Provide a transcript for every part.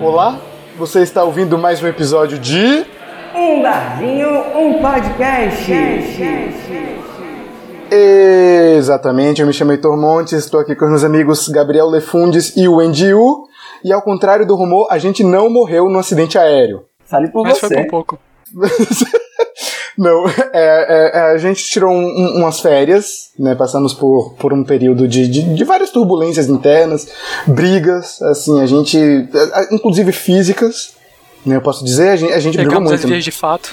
Olá, você está ouvindo mais um episódio de... Um Barzinho, um Podcast. Exatamente, eu me chamo Heitor Montes, estou aqui com os meus amigos Gabriel Lefundes e o Endiu. E ao contrário do rumor, a gente não morreu no acidente aéreo. Fale por mas você. Mas foi por pouco. Não, a gente tirou umas férias, né, passamos por um período de várias turbulências internas, brigas, assim, a gente, inclusive físicas, né, eu posso dizer, a gente brigou muito. Pegamos as vias de fato.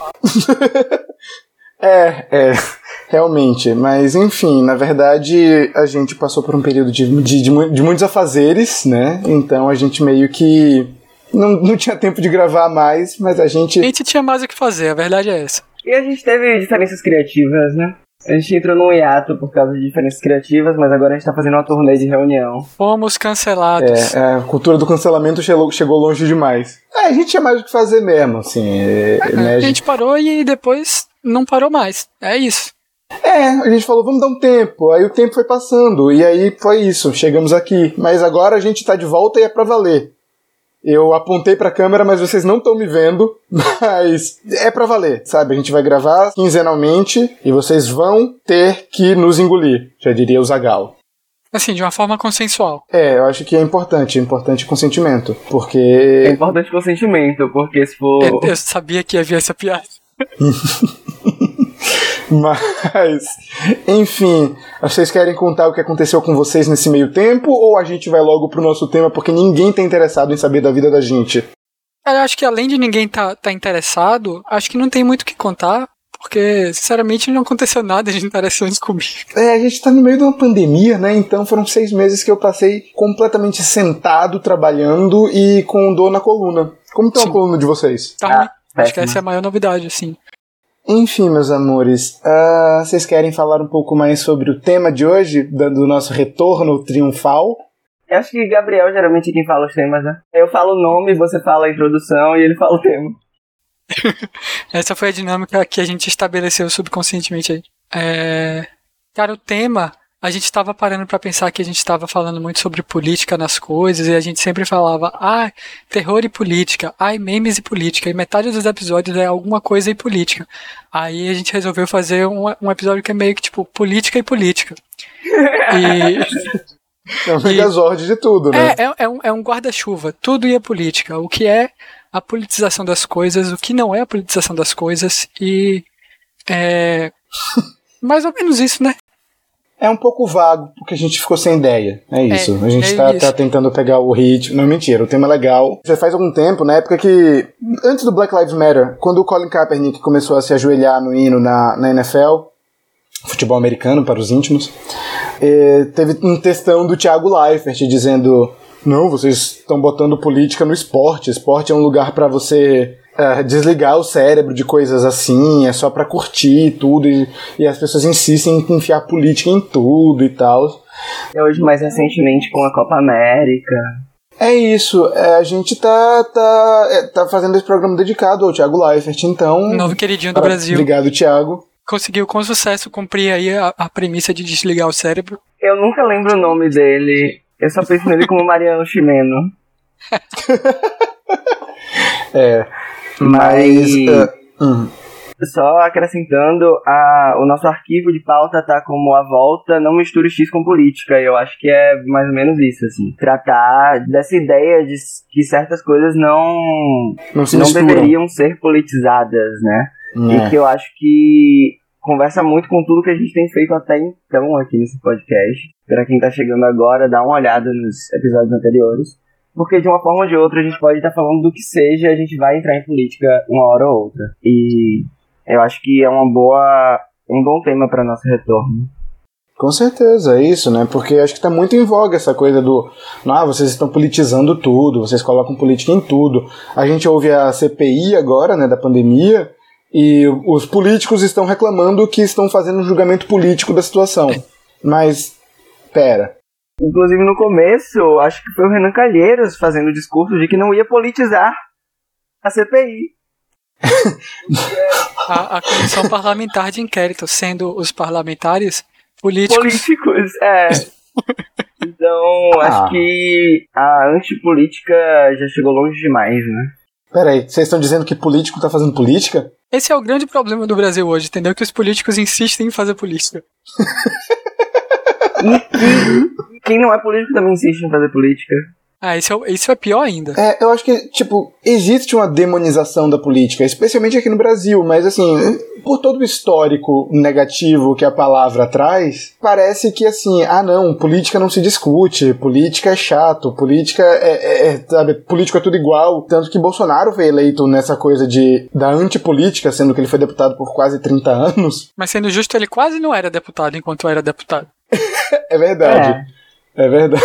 Realmente, mas enfim, na verdade, a gente passou por um período de muitos afazeres, né, então a gente meio que não tinha tempo de gravar mais, mas a gente... A gente tinha mais o que fazer, a verdade é essa. E a gente teve diferenças criativas, né? A gente entrou num hiato por causa de diferenças criativas, mas agora a gente tá fazendo uma turnê de reunião. Fomos cancelados. A cultura do cancelamento chegou longe demais. A gente tinha mais o que fazer mesmo, assim. Né? A gente parou e depois não parou mais. É isso. A gente falou, vamos dar um tempo. Aí o tempo foi passando, e aí foi isso. Chegamos aqui. Mas agora a gente tá de volta e é pra valer. Eu apontei pra câmera, mas vocês não estão me vendo, mas é pra valer, sabe? A gente vai gravar quinzenalmente e vocês vão ter que nos engolir, já diria o Zagal. Assim, de uma forma consensual. Eu acho que é importante consentimento, porque... É importante consentimento, porque se for... Eu sabia que havia essa piada. Mas, enfim, vocês querem contar o que aconteceu com vocês nesse meio tempo ou a gente vai logo pro nosso tema porque ninguém tá interessado em saber da vida da gente? Eu acho que além de ninguém tá interessado, acho que não tem muito o que contar, porque sinceramente não aconteceu nada de interessante comigo. A gente tá no meio de uma pandemia, né, então foram 6 meses que eu passei completamente sentado, trabalhando e com dor na coluna. Como tá a coluna de vocês? Tá ruim, acho que essa é a maior novidade, assim. Enfim, meus amores, vocês querem falar um pouco mais sobre o tema de hoje, do nosso retorno triunfal? Eu acho que Gabriel geralmente é quem fala os temas, né? Eu falo o nome, você fala a introdução e ele fala o tema. Essa foi a dinâmica que a gente estabeleceu subconscientemente aí. Cara, o tema, a gente estava parando para pensar que a gente estava falando muito sobre política nas coisas e a gente sempre falava, terror e política, memes e política, e metade dos episódios é alguma coisa e política. Aí a gente resolveu fazer um episódio que é meio que tipo política e política. É um megazord de tudo, né? É um guarda-chuva, tudo e a política. O que é a politização das coisas, o que não é a politização das coisas, e é mais ou menos isso, né? É um pouco vago, porque a gente ficou sem ideia. É isso. A gente tá tentando pegar o ritmo. Não, mentira, o tema é legal. Já faz algum tempo, na época que... Antes do Black Lives Matter, quando o Colin Kaepernick começou a se ajoelhar no hino na NFL, futebol americano para os íntimos, teve um textão do Thiago Leifert dizendo... Não, vocês estão botando política no esporte. Esporte é um lugar para você... desligar o cérebro de coisas assim, é só pra curtir tudo, e as pessoas insistem em enfiar política em tudo e tal. E hoje, mais recentemente, com a Copa América. É isso, a gente tá fazendo esse programa dedicado ao Thiago Leifert, então... Novo queridinho do Brasil. Obrigado, Thiago. Conseguiu com sucesso cumprir aí a premissa de desligar o cérebro. Eu nunca lembro o nome dele, eu só penso nele como Mariano Chimeno. Mas só acrescentando, o nosso arquivo de pauta tá como a volta, não misture X com política. Eu acho que é mais ou menos isso, assim. Tratar dessa ideia de que certas coisas não deveriam ser politizadas, né? E que eu acho que conversa muito com tudo que a gente tem feito até então aqui nesse podcast. Pra quem tá chegando agora, dá uma olhada nos episódios anteriores. Porque de uma forma ou de outra a gente pode estar falando do que seja, a gente vai entrar em política uma hora ou outra. E eu acho que é um bom tema para nosso retorno. Com certeza, é isso, né? Porque acho que tá muito em voga essa coisa do... vocês estão politizando tudo, vocês colocam política em tudo. A gente ouve a CPI agora, né, da pandemia, e os políticos estão reclamando que estão fazendo um julgamento político da situação. Mas, pera... Inclusive no começo, acho que foi o Renan Calheiros fazendo o discurso de que não ia politizar a CPI. A comissão parlamentar de inquérito, sendo os parlamentares políticos, é. Então, acho que a antipolítica já chegou longe demais, né? Peraí, vocês estão dizendo que político tá fazendo política? Esse é o grande problema do Brasil hoje, entendeu? Que os políticos insistem em fazer política. E quem não é político também insiste em fazer política. Ah, isso é pior ainda. É, eu acho que, tipo, existe uma demonização da política, especialmente aqui no Brasil, mas assim, por todo o histórico negativo que a palavra traz, parece que assim, não, política não se discute, política é chato, política sabe, político é tudo igual, tanto que Bolsonaro foi eleito nessa coisa da antipolítica, sendo que ele foi deputado por quase 30 anos. Mas sendo justo, ele quase não era deputado enquanto era deputado. É verdade, é verdade.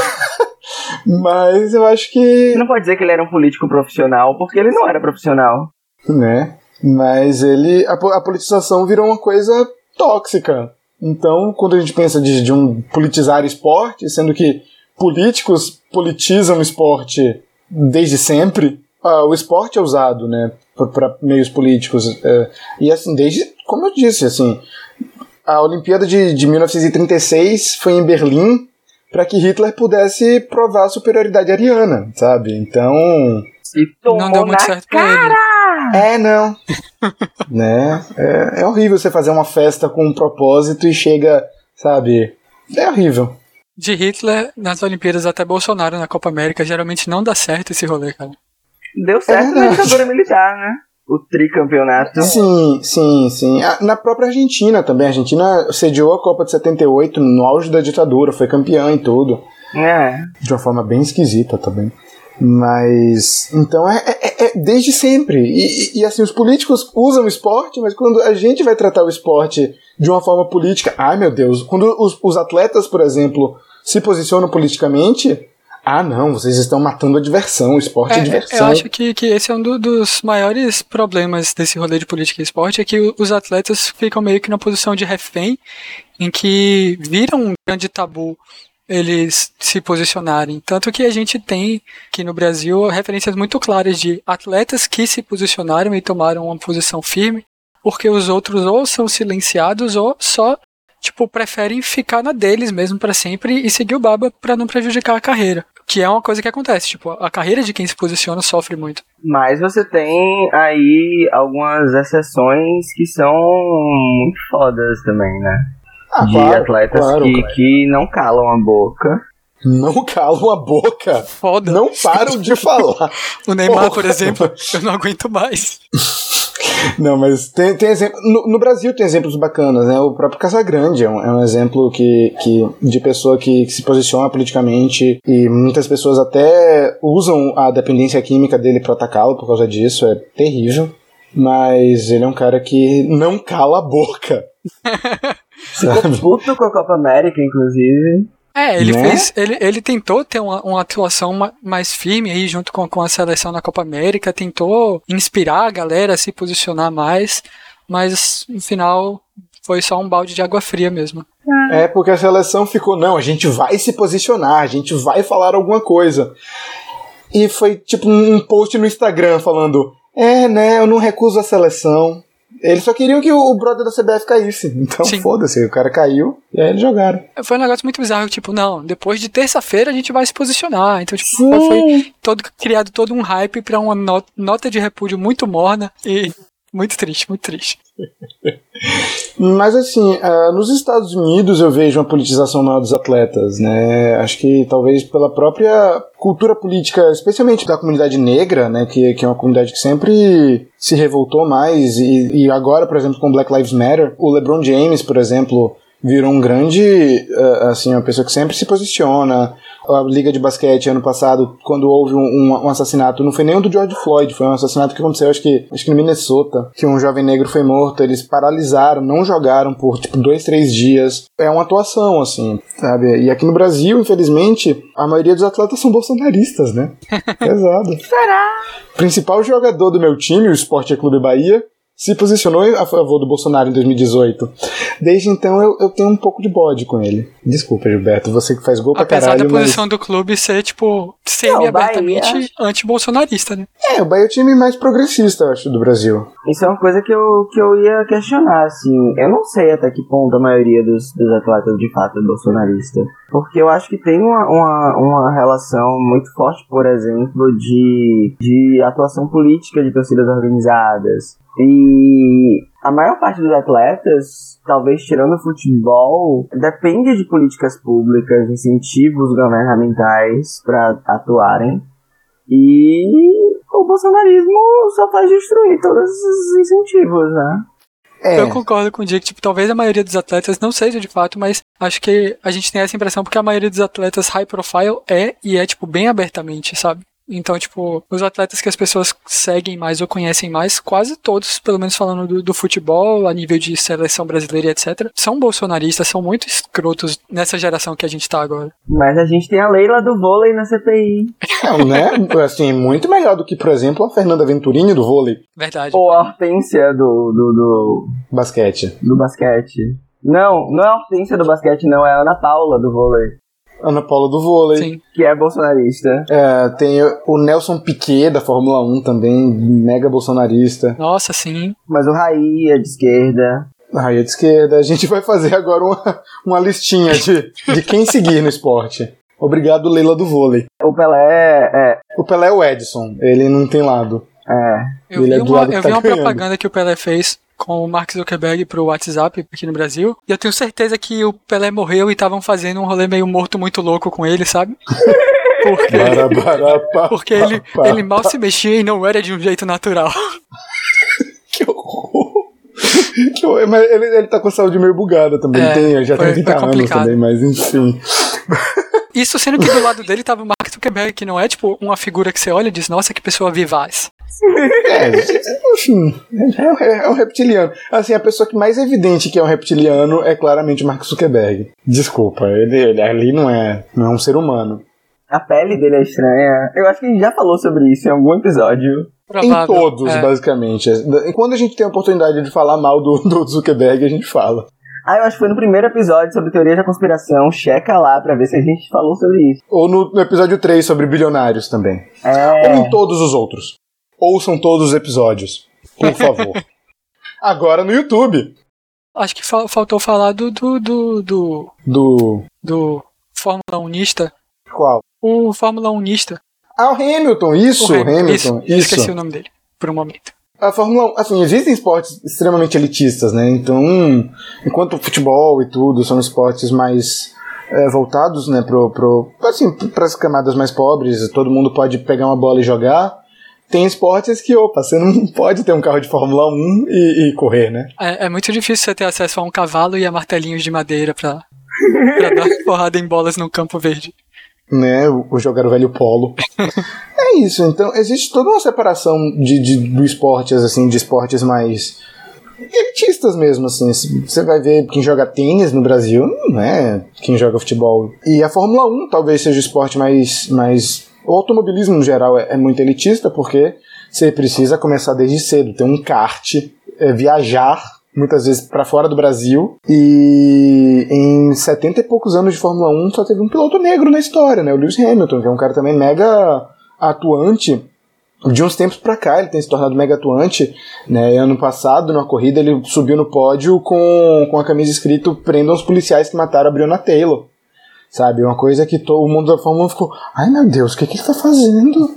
Mas eu acho que... Não pode dizer que ele era um político profissional, porque ele não era profissional. Né? Mas ele... A politização virou uma coisa tóxica. Então, quando a gente pensa de um politizar esporte, sendo que políticos politizam o esporte desde sempre, o esporte é usado, né? Para meios políticos. E assim, desde... Como eu disse, assim... A Olimpíada de 1936 foi em Berlim, para que Hitler pudesse provar a superioridade ariana, sabe? Então... Não deu muito certo pra ele. É, não. Né? É horrível você fazer uma festa com um propósito e chega, sabe? É horrível. De Hitler, nas Olimpíadas até Bolsonaro na Copa América, geralmente não dá certo esse rolê, cara. Deu certo na ditadura militar, né? O tricampeonato. Sim, sim, sim. Na própria Argentina também. A Argentina sediou a Copa de 78 no auge da ditadura, foi campeã e tudo. É. De uma forma bem esquisita também. Mas, então, desde sempre. E assim, os políticos usam o esporte, mas quando a gente vai tratar o esporte de uma forma política... Ai, meu Deus. Quando os atletas, por exemplo, se posicionam politicamente... não, vocês estão matando a diversão, o esporte é diversão. Eu acho que esse é um dos maiores problemas desse rolê de política e esporte, é que os atletas ficam meio que na posição de refém, em que viram um grande tabu eles se posicionarem. Tanto que a gente tem aqui no Brasil referências muito claras de atletas que se posicionaram e tomaram uma posição firme, porque os outros ou são silenciados ou só... tipo, preferem ficar na deles mesmo pra sempre e seguir o baba pra não prejudicar a carreira. Que é uma coisa que acontece, tipo, a carreira de quem se posiciona sofre muito. Mas você tem aí algumas exceções que são muito fodas também, né? De claro, atletas claro, que não calam a boca. Não calam a boca? Foda. Não param de falar. O Neymar, por exemplo, eu não aguento mais. Não, mas tem exemplo. No Brasil tem exemplos bacanas, né? O próprio Casagrande é um exemplo de pessoa que se posiciona politicamente, e muitas pessoas até usam a dependência química dele pra atacá-lo por causa disso, é terrível. Mas ele é um cara que não cala a boca. Ficou puto com a Copa América, inclusive. É, ele fez. Ele tentou ter uma atuação mais firme aí junto com a seleção na Copa América, tentou inspirar a galera a se posicionar mais, mas no final foi só um balde de água fria mesmo. É, porque a seleção ficou, não, a gente vai se posicionar, a gente vai falar alguma coisa. E foi tipo um post no Instagram falando, eu não recuso a seleção. Eles só queriam que o brother da CBF caísse. Então, sim. Foda-se, o cara caiu e aí eles jogaram. Foi um negócio muito bizarro, tipo, não, depois de terça-feira a gente vai se posicionar. Então, tipo, foi criado todo um hype pra uma nota de repúdio muito morna e muito triste, muito triste. Mas assim, nos Estados Unidos eu vejo uma politização maior dos atletas, né? Acho que talvez pela própria cultura política, especialmente da comunidade negra, né? Que é uma comunidade que sempre se revoltou mais, e agora, por exemplo, com Black Lives Matter, o LeBron James, por exemplo, virou um grande, assim, uma pessoa que sempre se posiciona. A Liga de Basquete, ano passado, quando houve um assassinato, não foi nem o do George Floyd, foi um assassinato que aconteceu, acho que no Minnesota, que um jovem negro foi morto, eles paralisaram, não jogaram por, tipo, 2-3 dias. É uma atuação, assim, sabe? E aqui no Brasil, infelizmente, a maioria dos atletas são bolsonaristas, né? Pesado. Será? O principal jogador do meu time, o Sport Clube Bahia, se posicionou a favor do Bolsonaro em 2018. Desde então eu tenho um pouco de bode com ele. Desculpa, Gilberto, você que faz gol pra caralho. Apesar da posição do clube ser, tipo, semi-abertamente anti-bolsonarista, né? É, o Bahia é o time mais progressista, eu acho, do Brasil. Isso é uma coisa que eu ia questionar, assim. Eu não sei até que ponto a maioria dos atletas de fato é bolsonarista. Porque eu acho que tem uma relação muito forte, por exemplo, de atuação política de torcidas organizadas. E a maior parte dos atletas, talvez tirando o futebol, depende de políticas públicas, incentivos governamentais para atuarem. E o bolsonarismo só faz destruir todos esses incentivos, né? É. Eu concordo com o Dick, tipo, talvez a maioria dos atletas não seja de fato, mas acho que a gente tem essa impressão porque a maioria dos atletas high profile é, tipo, bem abertamente, sabe? Então, tipo, os atletas que as pessoas seguem mais ou conhecem mais, quase todos, pelo menos falando do futebol, a nível de seleção brasileira e etc, são bolsonaristas, são muito escrotos nessa geração que a gente tá agora. Mas a gente tem a Leila do vôlei na CPI. Não, né? Assim, muito melhor do que, por exemplo, a Fernanda Venturini do vôlei. Verdade. Ou a Hortência do basquete. Do basquete. Não, não é a Hortência do basquete, não, é a Ana Paula do vôlei. Ana Paula do vôlei. Sim. Que é bolsonarista. É, tem o Nelson Piquet da Fórmula 1 também, mega bolsonarista. Nossa, sim. Mas o Raí é de esquerda. O Raí é de esquerda. A gente vai fazer agora uma listinha de quem seguir no esporte. Obrigado, Leila do vôlei. O Pelé é... O Pelé é o Edson. Ele não tem lado. É. Eu vi uma propaganda que o Pelé fez com o Mark Zuckerberg pro WhatsApp aqui no Brasil, e eu tenho certeza que o Pelé morreu e estavam fazendo um rolê meio morto muito louco com ele, sabe? Porque ele mal se mexia e não era de um jeito natural. Que horror! Mas ele tá com a saúde meio bugada também, já tem 30 anos também, mas enfim. Isso sendo que do lado dele tava o Mark Zuckerberg, que não é tipo uma figura que você olha e diz, nossa, que pessoa vivaz. Enfim, é um reptiliano. Assim, a pessoa que mais é evidente que é um reptiliano é claramente o Mark Zuckerberg. Desculpa, ele ali não é um ser humano. A pele dele é estranha. Eu acho que a gente já falou sobre isso em algum episódio. Provável, em todos, basicamente. Quando a gente tem a oportunidade de falar mal do Zuckerberg, a gente fala. Eu acho que foi no primeiro episódio sobre teoria da conspiração. Checa lá pra ver se a gente falou sobre isso. Ou no episódio 3 sobre bilionários também. Ou em todos os outros. Ouçam todos os episódios, por favor. Agora no YouTube. Acho que faltou falar do Fórmula 1ista. Qual? O Fórmula 1ista. Ah, o Hamilton, isso. O Hamilton, isso. Esqueci o nome dele, por um momento. A Fórmula 1, assim, existem esportes extremamente elitistas, né? Então, enquanto o futebol e tudo são esportes mais... voltados, né, assim, pras camadas mais pobres, todo mundo pode pegar uma bola e jogar. Tem esportes que, você não pode ter um carro de Fórmula 1 e correr, né? É muito difícil você ter acesso a um cavalo e a martelinhos de madeira pra dar porrada em bolas no campo verde. Né, o jogar o velho polo. É isso, então, existe toda uma separação de esportes, assim, de esportes mais elitistas mesmo, assim. Você vai ver quem joga tênis no Brasil, não é quem joga futebol. E a Fórmula 1 talvez seja o esporte mais... O automobilismo, no geral, é muito elitista, porque você precisa começar desde cedo, ter um kart, viajar, muitas vezes, para fora do Brasil. E em 70 e poucos anos de Fórmula 1, só teve um piloto negro na história, né? O Lewis Hamilton, que é um cara também mega atuante. De uns tempos pra cá, ele tem se tornado mega atuante, né? E ano passado, numa corrida, ele subiu no pódio com a camisa escrito "Prendam os policiais que mataram a Breonna Taylor". Sabe, uma coisa que todo mundo da Fórmula 1 ficou, ai meu Deus, o que ele tá fazendo?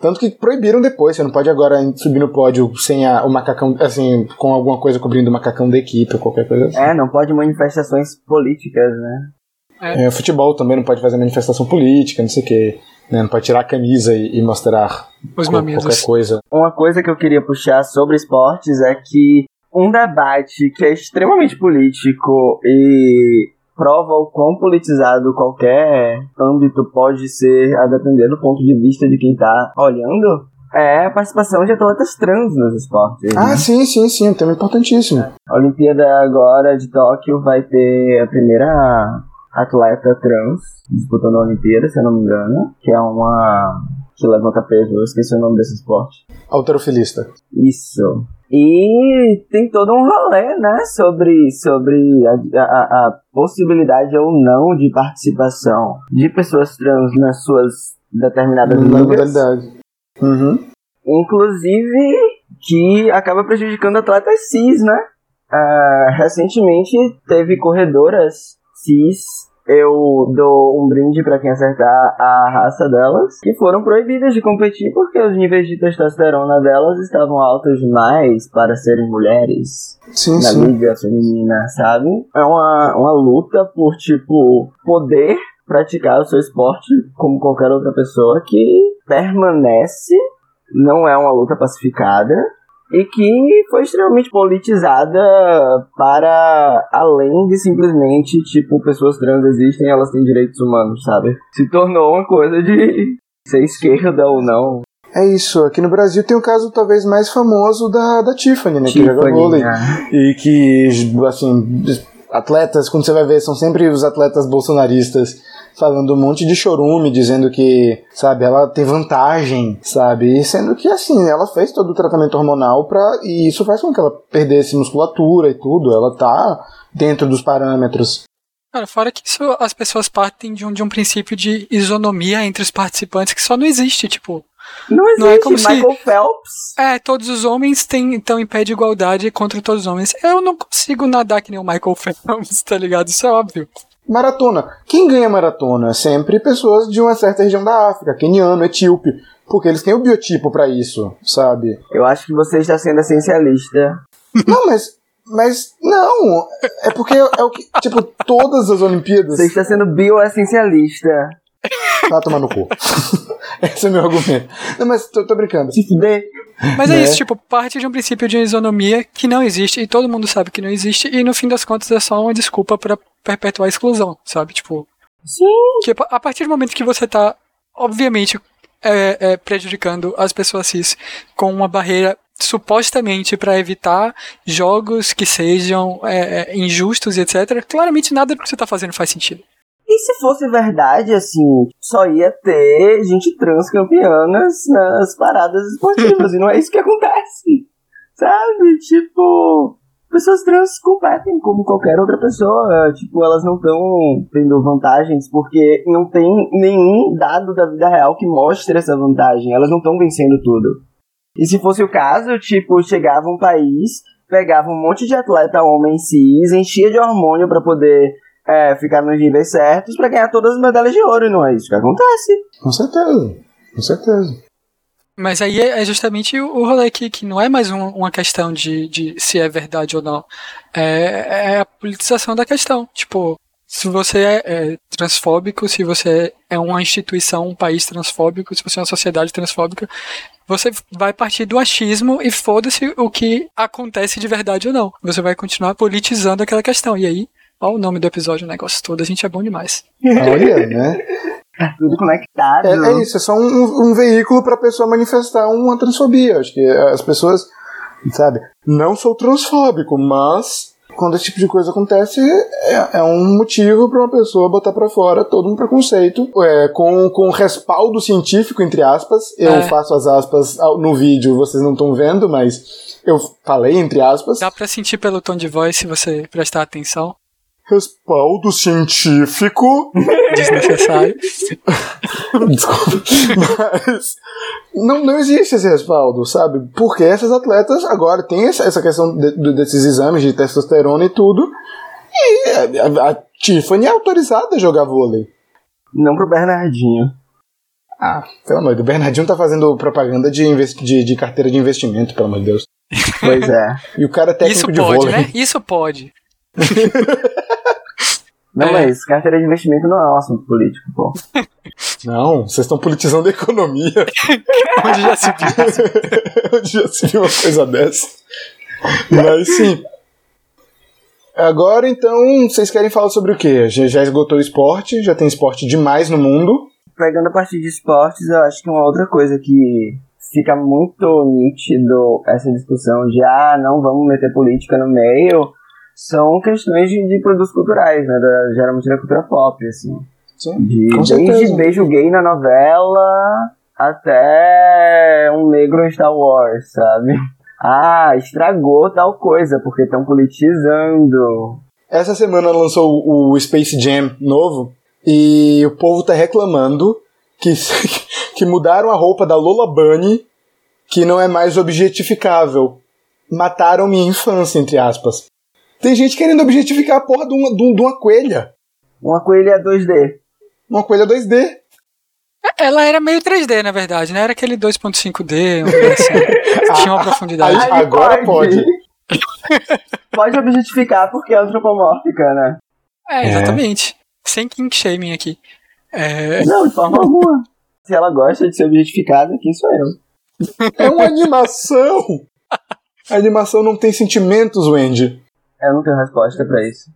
Tanto que proibiram depois, você não pode agora subir no pódio sem o macacão, assim, com alguma coisa cobrindo o macacão da equipe, ou qualquer coisa assim. Não pode manifestações políticas, né? Futebol também não pode fazer manifestação política, não sei o quê. Né? Não pode tirar a camisa e mostrar qualquer coisa. Uma coisa que eu queria puxar sobre esportes é que um debate que é extremamente político e prova o quão politizado qualquer âmbito pode ser, a depender do ponto de vista de quem está olhando, é a participação de atletas trans nos esportes. Ah, né? Sim, um tema importantíssimo. A Olimpíada agora de Tóquio vai ter a primeira atleta trans disputando a Olimpíada, se eu não me engano, que é uma que levanta peso, eu esqueci o nome desse esporte. Halterofilista. Isso. E tem todo um rolê, né, sobre a possibilidade ou não de participação de pessoas trans nas suas determinadas ligas. Modalidade. Uhum. inclusive que acaba prejudicando atletas cis, né? Recentemente teve corredoras cis, eu dou um brinde pra quem acertar a raça delas, que foram proibidas de competir porque os níveis de testosterona delas estavam altos demais para serem mulheres. Sim, na liga feminina, sabe? É uma luta por, tipo, poder praticar o seu esporte como qualquer outra pessoa, que permanece, não é uma luta pacificada, e que foi extremamente politizada para além de simplesmente, tipo, pessoas trans existem, elas têm direitos humanos, sabe? Se tornou uma coisa de ser esquerda ou não. É isso, aqui no Brasil tem um caso talvez mais famoso da Tiffany, né? Tiffany, que joga vôlei. E que, assim, atletas, quando você vai ver, são sempre os atletas bolsonaristas falando um monte de chorume, dizendo que, sabe, ela tem vantagem, sabe, sendo que, assim, ela fez todo o tratamento hormonal e isso faz com que ela perdesse musculatura e tudo, ela tá dentro dos parâmetros. Cara, fora que isso, as pessoas partem de um princípio de isonomia entre os participantes que só não existe, tipo... Não existe, não é como Michael Phelps. Todos os homens têm, então, em pé de igualdade contra todos os homens. Eu não consigo nadar que nem o Michael Phelps, tá ligado? Isso é óbvio. Maratona. Quem ganha maratona? Sempre pessoas de uma certa região da África, queniano, etíope, porque eles têm o biotipo pra isso, sabe? Eu acho que você está sendo essencialista. Não, mas não. É porque é o que, tipo, todas as Olimpíadas... Você está sendo bioessencialista. Tá tomando cu. Esse é o meu argumento. Não, mas tô brincando. Mas é isso, tipo, parte de um princípio de isonomia que não existe, e todo mundo sabe que não existe, e no fim das contas é só uma desculpa pra perpetuar a exclusão, sabe? Tipo, sim. Que a partir do momento que você tá, obviamente, prejudicando as pessoas cis com uma barreira supostamente para evitar jogos que sejam injustos e etc, claramente nada do que você tá fazendo faz sentido. E se fosse verdade, assim, só ia ter gente trans campeãs nas paradas esportivas, e não é isso que acontece, sabe? Tipo, pessoas trans competem como qualquer outra pessoa, tipo, elas não estão tendo vantagens, porque não tem nenhum dado da vida real que mostre essa vantagem, elas não estão vencendo tudo. E se fosse o caso, tipo, chegava um país, pegava um monte de atleta homem cis, enchia de hormônio pra poder... ficar nos níveis certos pra ganhar todas as medalhas de ouro, e não é isso que acontece. Com certeza. Mas aí é justamente o rolê aqui, que não é mais uma questão de se é verdade ou não. É a politização da questão. Tipo, se você é transfóbico, se você é uma instituição, um país transfóbico, se você é uma sociedade transfóbica, você vai partir do achismo e foda-se o que acontece de verdade ou não. Você vai continuar politizando aquela questão. E aí, olha o nome do episódio, o negócio todo, a gente é bom demais. Olha, né? Tá tudo conectado. É isso, é só um veículo pra pessoa manifestar uma transfobia. Acho que as pessoas, sabe, não sou transfóbico, mas quando esse tipo de coisa acontece, é um motivo pra uma pessoa botar pra fora todo um preconceito. Com respaldo científico, entre aspas, eu faço as aspas no vídeo, vocês não estão vendo, mas eu falei, entre aspas. Dá pra sentir pelo tom de voz, se você prestar atenção. Respaldo científico desnecessário. Desculpa, mas não existe esse respaldo, sabe? Porque essas atletas agora têm essa questão desses exames de testosterona e tudo, e a Tiffany é autorizada a jogar vôlei. Não pro Bernardinho. Ah, pelo amor de Deus, o Bernardinho tá fazendo propaganda de carteira de investimento, pelo amor de Deus. Pois é. E o cara é técnico de vôlei. Isso pode, né? Isso pode. Não, mas carteira de investimento não é um assunto político, pô. Não, vocês estão politizando a economia. Onde já se viu uma coisa dessa? Mas sim. Agora então, vocês querem falar sobre o quê? Já esgotou o esporte, já tem esporte demais no mundo. Pegando a parte de esportes, eu acho que uma outra coisa que fica muito nítido essa discussão de não vamos meter política no meio, são questões de produtos culturais, né? Geralmente da cultura pop, assim. Sim, desde beijo gay na novela até um negro em Star Wars, sabe? Estragou tal coisa, porque estão politizando. Essa semana lançou o Space Jam novo e o povo tá reclamando que mudaram a roupa da Lola Bunny que não é mais objetificável. Mataram minha infância, entre aspas. Tem gente querendo objetificar a porra de uma coelha. Uma coelha 2D. Uma coelha 2D. Ela era meio 3D, na verdade, né? Era aquele 2.5D, assim. Tinha uma profundidade. Agora pode. Pode objetificar porque é antropomórfica, né? É, exatamente. Sem kink shaming aqui. Não, de forma alguma. Se ela gosta de ser objetificada, quem sou eu? É uma animação! A animação não tem sentimentos, Wendy. Eu não tenho resposta pra isso.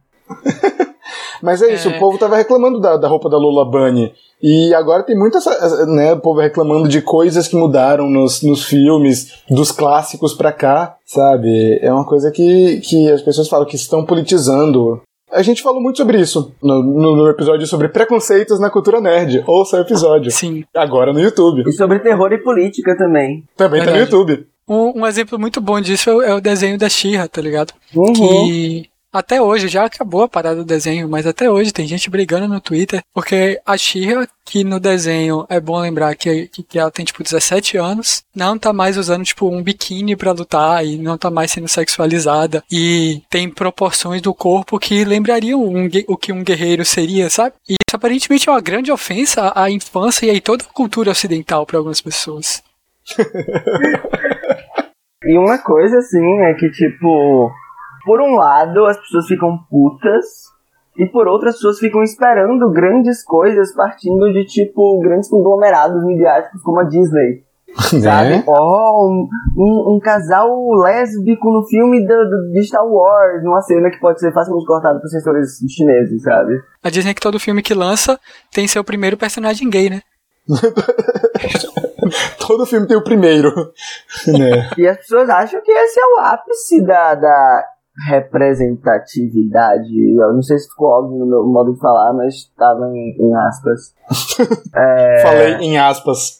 Mas é isso, o povo tava reclamando da roupa da Lola Bunny. E agora tem muita, né, o povo reclamando de coisas que mudaram nos filmes, dos clássicos pra cá, sabe? É uma coisa que as pessoas falam que estão politizando. A gente falou muito sobre isso no episódio sobre preconceitos na cultura nerd. Ouça o episódio. Sim. Agora no YouTube. E sobre terror e política também. Também tá no YouTube. Um exemplo muito bom disso é o desenho da She-Ra, tá ligado? Uhum. Que... até hoje, já acabou a parada do desenho, mas até hoje tem gente brigando no Twitter, porque a She-Ra, que no desenho é bom lembrar que ela tem tipo 17 anos, não tá mais usando tipo um biquíni pra lutar e não tá mais sendo sexualizada e tem proporções do corpo que lembrariam o que um guerreiro seria, sabe? E isso aparentemente é uma grande ofensa à infância e a toda a cultura ocidental pra algumas pessoas. E uma coisa assim é que tipo... por um lado, as pessoas ficam putas, e por outro, as pessoas ficam esperando grandes coisas partindo de, tipo, grandes conglomerados midiáticos como a Disney, sabe? Um casal lésbico no filme de Star Wars, numa cena que pode ser facilmente cortada por censores chineses, sabe? A Disney, que todo filme que lança tem seu primeiro personagem gay, né? Todo filme tem o primeiro. Né? E as pessoas acham que esse é o ápice da representatividade. Eu não sei se ficou óbvio no meu modo de falar, mas estava em aspas. Falei em aspas.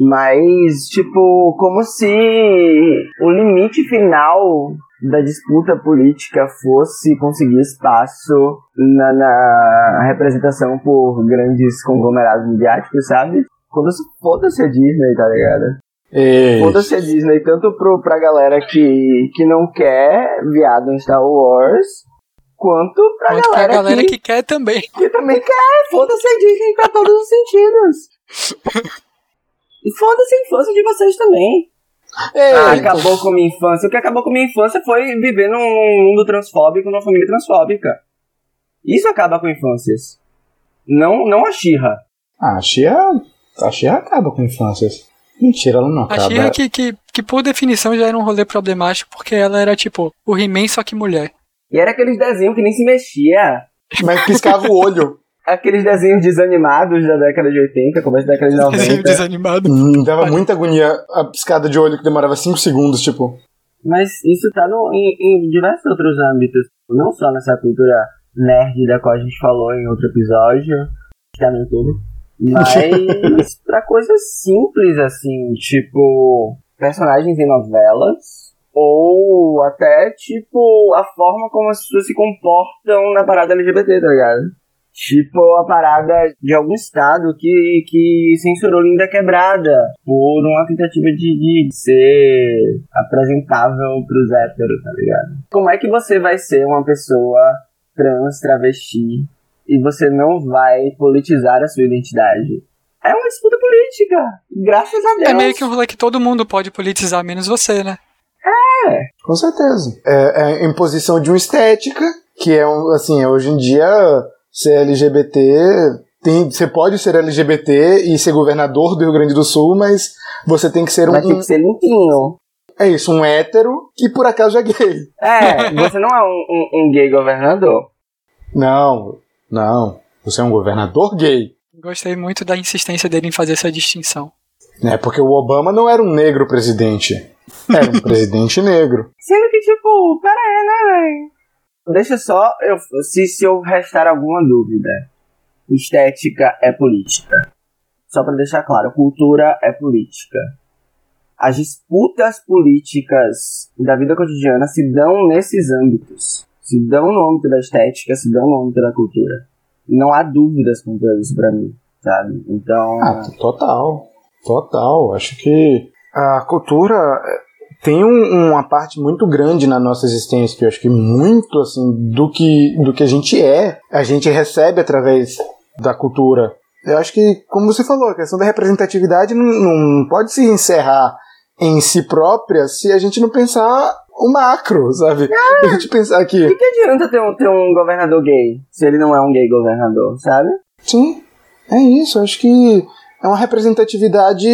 Mas, tipo, como se o limite final da disputa política fosse conseguir espaço na representação por grandes conglomerados midiáticos, sabe? Quando se foda-se a Disney, tá ligado? Foda-se a Disney, tanto pra galera que não quer viado em Star Wars, quanto pra galera que quer também. Que também quer, foda-se a Disney pra todos os sentidos. E foda-se a infância de vocês também. Acabou com minha infância. O que acabou com minha infância foi viver num mundo transfóbico, numa família transfóbica. Isso acaba com infâncias. Não a She-Ra. A She-Ra acaba com infâncias. Mentira, ela não acaba. A She-Ra que por definição já era um rolê problemático, porque ela era tipo o He-Man só que mulher. E era aqueles desenhos que nem se mexia, mas piscava o olho. Aqueles desenhos desanimados da década de 80, começo da década de 90. Desenho desanimado. Dava muita agonia a piscada de olho que demorava 5 segundos, tipo. Mas isso tá em diversos outros âmbitos. Não só nessa cultura nerd da qual a gente falou em outro episódio, que tá no YouTube. Mas pra coisas simples, assim, tipo personagens em novelas, ou até, tipo, a forma como as pessoas se comportam na parada LGBT, tá ligado? Tipo a parada de algum estado que censurou Linda Quebrada por uma tentativa de ser apresentável pros héteros, tá ligado? Como é que você vai ser uma pessoa trans, travesti, e você não vai politizar a sua identidade? É uma disputa política, graças a Deus. É meio que um rolê que todo mundo pode politizar, menos você, né? É! Com certeza. É a imposição de uma estética, que é, assim, hoje em dia... ser LGBT, você pode ser LGBT e ser governador do Rio Grande do Sul, mas você tem que ser um... mas tem que ser limpinho. É isso, um hétero que por acaso é gay. É, você não é um gay governador. Não. Você é um governador gay. Gostei muito da insistência dele em fazer essa distinção. É, porque o Obama não era um negro presidente. Era um presidente negro. Sendo que, tipo, pera aí, né, velho? Deixa só, se eu restar alguma dúvida, estética é política. Só pra deixar claro, cultura é política. As disputas políticas da vida cotidiana se dão nesses âmbitos. Se dão no âmbito da estética, se dão no âmbito da cultura. Não há dúvidas quanto a isso pra mim, sabe? Então... total. Acho que A cultura tem uma parte muito grande na nossa existência, que eu acho que muito assim, do que a gente é, a gente recebe através da cultura. Eu acho que, como você falou, a questão da representatividade não pode se encerrar em si própria se a gente não pensar o macro, sabe? Ah, a gente pensar que... O que adianta ter um governador gay, se ele não é um gay governador, sabe? Sim, é isso. Eu acho que é uma representatividade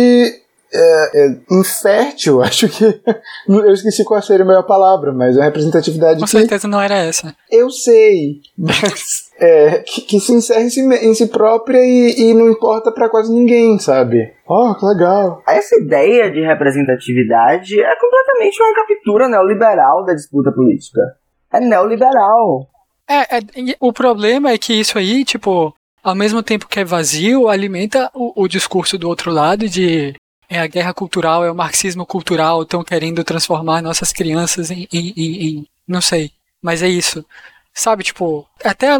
infértil, acho que... Eu esqueci qual seria a melhor palavra, mas é uma representatividade... Com certeza não era essa. Eu sei, mas... que se encerra em si própria e não importa pra quase ninguém, sabe? Oh, que legal. Essa ideia de representatividade é completamente uma captura neoliberal da disputa política. É neoliberal. O problema é que isso aí, tipo, ao mesmo tempo que é vazio, alimenta o discurso do outro lado de a guerra cultural, é o marxismo cultural, estão querendo transformar nossas crianças em não sei, mas é isso. Sabe, tipo, até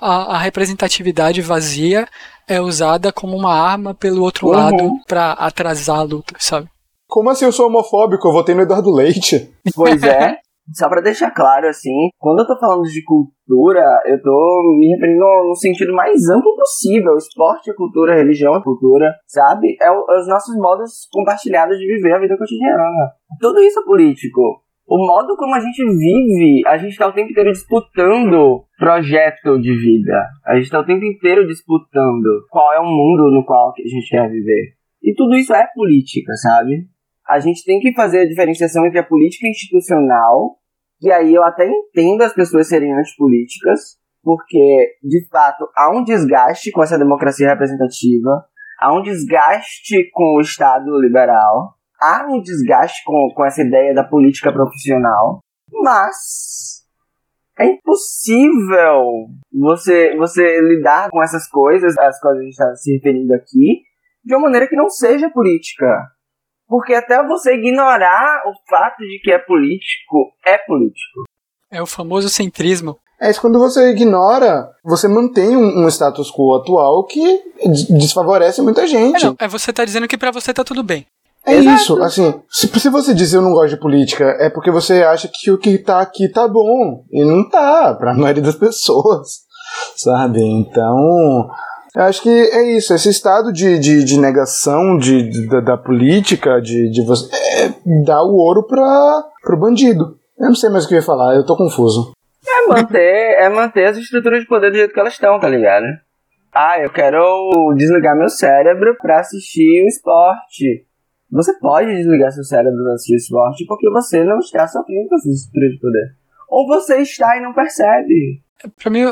a representatividade vazia é usada como uma arma pelo outro lado pra atrasar a luta, sabe? Como assim eu sou homofóbico? Eu votei no Eduardo Leite. Pois é. Só pra deixar claro, assim, quando eu tô falando de cultura, eu tô me referindo no sentido mais amplo possível. Esporte é cultura, religião é cultura, sabe? É os nossos modos compartilhados de viver a vida cotidiana. Tudo isso é político. O modo como a gente vive, a gente está o tempo inteiro disputando projeto de vida. A gente está o tempo inteiro disputando qual é o mundo no qual a gente quer viver. E tudo isso é política, sabe? A gente tem que fazer a diferenciação entre a política institucional, e aí eu até entendo as pessoas serem antipolíticas, porque, de fato, há um desgaste com essa democracia representativa, há um desgaste com o Estado liberal, há um desgaste com essa ideia da política profissional, mas é impossível você lidar com essas coisas, as coisas que a gente está se referindo aqui, de uma maneira que não seja política. Porque até você ignorar o fato de que é político, é político. É o famoso centrismo. É isso, quando você ignora, você mantém um status quo atual que desfavorece muita gente. É você tá dizendo que pra você tá tudo bem. É exato. Isso, assim, se você diz eu não gosto de política, é porque você acha que o que tá aqui tá bom, e não tá, pra maioria das pessoas, sabe? Então, eu acho que é isso, esse estado de negação da política, de você dar o ouro pro bandido. Eu não sei mais o que eu ia falar, eu tô confuso. É manter as estruturas de poder do jeito que elas estão, tá ligado? Ah, eu quero desligar meu cérebro pra assistir o esporte. Você pode desligar seu cérebro do assistir esporte porque você não está sofrendo com essa estrutura de poder. Ou você está e não percebe. Pra mim,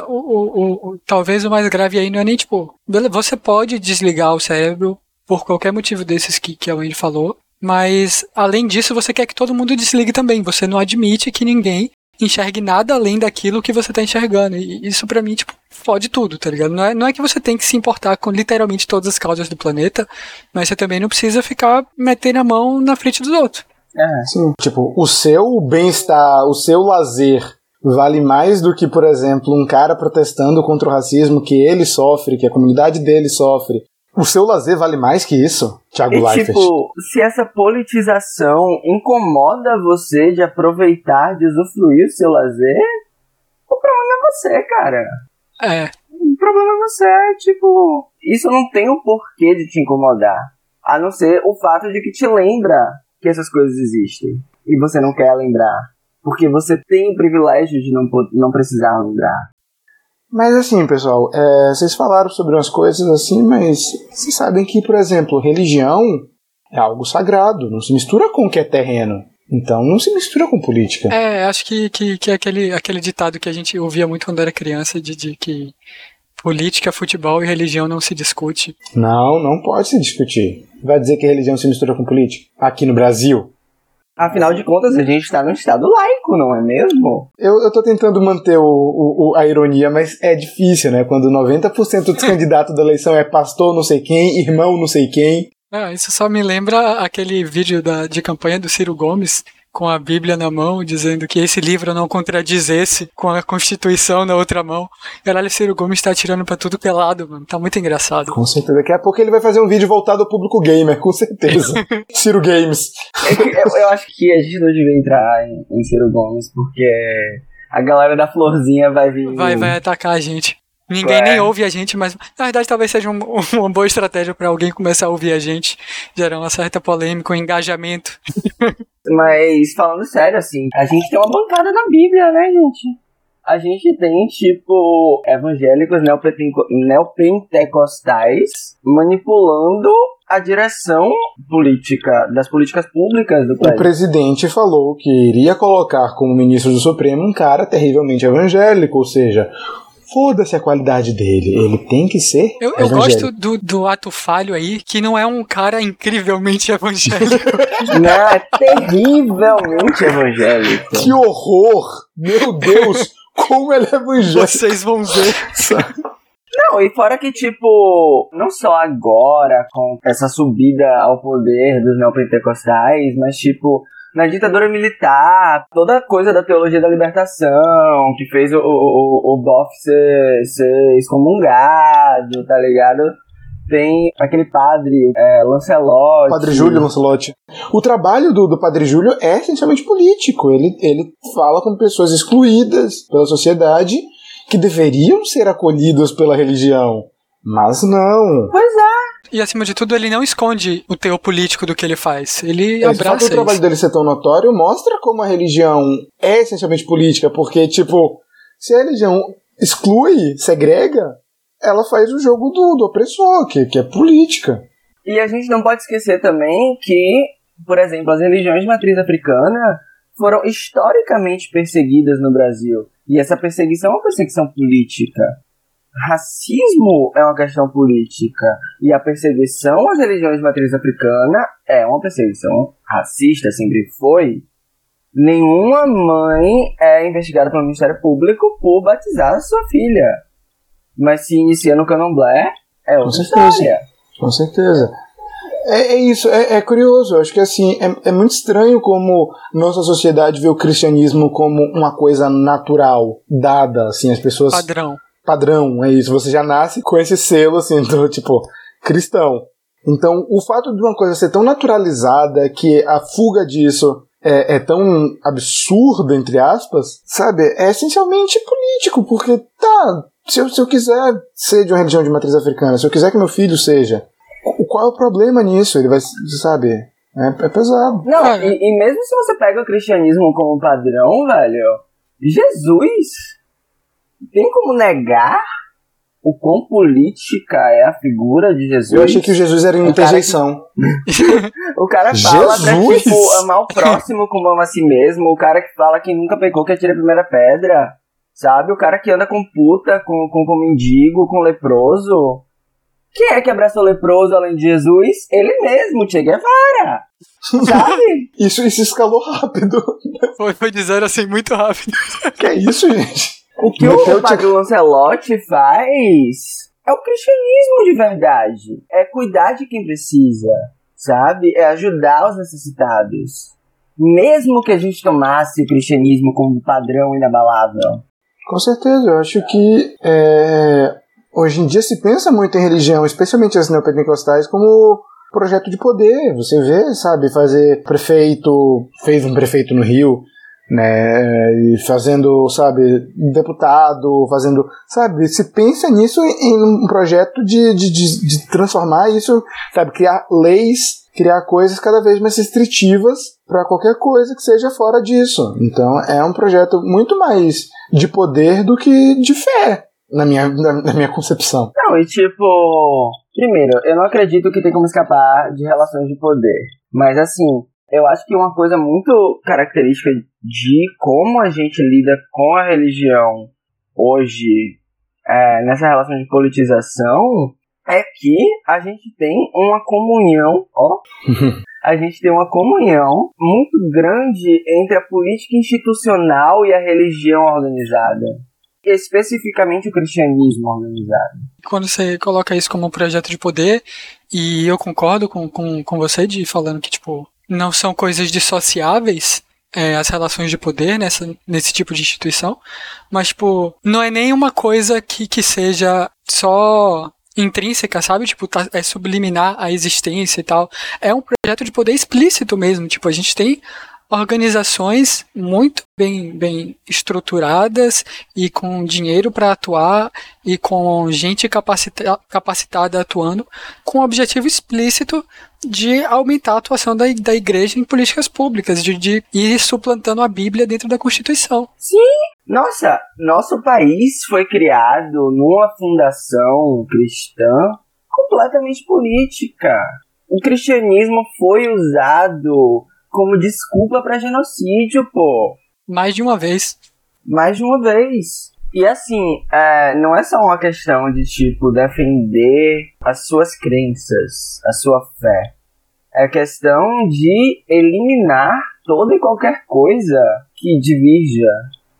talvez o mais grave aí não é nem tipo... Você pode desligar o cérebro por qualquer motivo desses que a Wendy falou, mas além disso você quer que todo mundo desligue também. Você não admite que ninguém enxergue nada além daquilo que você tá enxergando. E isso pra mim, tipo, fode tudo, tá ligado? Não é que você tem que se importar com literalmente todas as causas do planeta, mas você também não precisa ficar metendo a mão na frente dos outros. É, sim. Tipo, o seu bem-estar, o seu lazer vale mais do que, por exemplo, um cara protestando contra o racismo que ele sofre, que a comunidade dele sofre. O seu lazer vale mais que isso, Thiago Leifert? Tipo, se essa politização incomoda você de aproveitar, de usufruir o seu lazer, o problema é você, cara. É. O problema é você, tipo... Isso não tem o porquê de te incomodar. A não ser o fato de que te lembra que essas coisas existem. E você não quer lembrar. Porque você tem o privilégio de não precisar lembrar. Mas assim, pessoal, vocês falaram sobre umas coisas assim, mas vocês sabem que, por exemplo, religião é algo sagrado, não se mistura com o que é terreno. Então não se mistura com política. É, acho que é aquele ditado que a gente ouvia muito quando era criança, de que política, futebol e religião não se discute. Não pode se discutir. Vai dizer que a religião se mistura com política? Aqui no Brasil? Afinal de contas, a gente está num estado laico, não é mesmo? Eu tô tentando manter a ironia, mas é difícil, né? Quando 90% dos candidatos da eleição é pastor não sei quem, irmão não sei quem. Não, isso só me lembra aquele vídeo de campanha do Ciro Gomes, com a Bíblia na mão, dizendo que esse livro não contradizesse com a Constituição na outra mão. Caralho, Ciro Gomes tá atirando pra tudo pelado, mano. Tá muito engraçado. Com certeza. Daqui a pouco ele vai fazer um vídeo voltado ao público gamer, com certeza. Ciro Games. Eu acho que a gente não devia entrar em Ciro Gomes, porque a galera da florzinha vai vir... Vai atacar a gente. Ninguém nem ouve a gente, mas na verdade talvez seja uma boa estratégia pra alguém começar a ouvir a gente, gerar uma certa polêmica, um engajamento. Mas falando sério, assim, a gente tem uma bancada na Bíblia, né, gente? A gente tem, tipo, evangélicos neopentecostais manipulando a direção política, das políticas públicas do país. O presidente falou que iria colocar como ministro do Supremo um cara terrivelmente evangélico, ou seja... Foda-se a qualidade dele, ele tem que ser eu gosto do ato falho aí, que não é um cara incrivelmente evangélico. Não, é terrivelmente evangélico. Que horror! Meu Deus, como ele é evangélico. Vocês vão ver. Não, e fora que, tipo, não só agora, com essa subida ao poder dos neopentecostais, mas, tipo... Na ditadura militar, toda a coisa da teologia da libertação, que fez o Boff ser excomungado, tá ligado? Tem aquele padre, Lancelotti. Padre Júlio Lancelotti. O trabalho do padre Júlio é essencialmente político. Ele fala com pessoas excluídas pela sociedade que deveriam ser acolhidas pela religião. Mas não. Pois é. E, acima de tudo, ele não esconde o teor político do que ele faz. Ele abraça isso. O trabalho dele ser tão notório mostra como a religião é essencialmente política, porque, tipo, se a religião exclui, segrega, ela faz o jogo do opressor, que é política. E a gente não pode esquecer também que, por exemplo, as religiões de matriz africana foram historicamente perseguidas no Brasil. E essa perseguição é uma perseguição política. Racismo é uma questão política e a perseguição às religiões de matriz africana é uma perseguição racista, sempre foi. Nenhuma mãe é investigada pelo Ministério Público por batizar sua filha, mas se inicia no candomblé é outra história. Com certeza. É isso, é curioso. Eu acho que assim, é muito estranho como nossa sociedade vê o cristianismo como uma coisa natural, dada, assim, as pessoas... Padrão, é isso, você já nasce com esse selo, assim, do tipo, cristão. Então, o fato de uma coisa ser tão naturalizada, que a fuga disso é tão absurda, entre aspas, sabe, é essencialmente político, porque, tá, se eu quiser ser de uma religião de matriz africana, se eu quiser que meu filho seja, qual é o problema nisso? Ele vai, sabe, é pesado. Não, e mesmo se você pega o cristianismo como padrão, velho, Jesus... Tem como negar o quão política é a figura de Jesus? Eu achei que o Jesus era uma interjeição. O cara fala pra, tipo, amar o próximo como ama a si mesmo. O cara que fala que nunca pecou, que atira a primeira pedra. Sabe? O cara que anda com puta, com mendigo, com leproso. Quem é que abraçou o leproso além de Jesus? Ele mesmo, Che Guevara. Sabe? Isso escalou rápido. Foi dizer assim, muito rápido. Que é isso, gente? O que o padre Lancelotti faz é o cristianismo de verdade. É cuidar de quem precisa, sabe? É ajudar os necessitados. Mesmo que a gente tomasse o cristianismo como padrão inabalável. Com certeza, eu acho que hoje em dia se pensa muito em religião, especialmente as neopentecostais, como projeto de poder. Você vê, sabe, fazer prefeito, fez um prefeito no Rio... Né, e fazendo, sabe, deputado, fazendo, sabe, se pensa nisso em um projeto de transformar isso, sabe, criar leis, criar coisas cada vez mais restritivas para qualquer coisa que seja fora disso. Então é um projeto muito mais de poder do que de fé, na minha concepção. Não, e tipo, primeiro, eu não acredito que tem como escapar de relações de poder, mas assim, eu acho que uma coisa muito característica de como a gente lida com a religião hoje, nessa relação de politização, é que a gente tem uma comunhão, a gente tem uma comunhão muito grande entre a política institucional e a religião organizada. Especificamente o cristianismo organizado. Quando você coloca isso como um projeto de poder, e eu concordo com você de falando que, tipo, não são coisas dissociáveis, as relações de poder nesse tipo de instituição, mas, tipo, não é nenhuma coisa que seja só intrínseca, sabe? Tipo, é subliminar a existência e tal. É um projeto de poder explícito mesmo. Tipo, a gente tem organizações muito bem estruturadas e com dinheiro para atuar e com gente capacitada atuando com o objetivo explícito de aumentar a atuação da igreja em políticas públicas, de ir suplantando a Bíblia dentro da Constituição. Sim! Nossa, nosso país foi criado numa fundação cristã completamente política. O cristianismo foi usado como desculpa pra genocídio, pô. Mais de uma vez. E assim, não é só uma questão de, tipo, defender as suas crenças, a sua fé. É questão de eliminar toda e qualquer coisa que divirja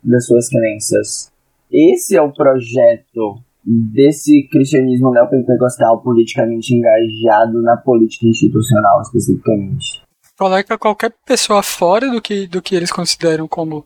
das suas crenças. Esse é o projeto desse cristianismo neopentecostal politicamente engajado na política institucional, especificamente. Coloca qualquer pessoa fora do que eles consideram como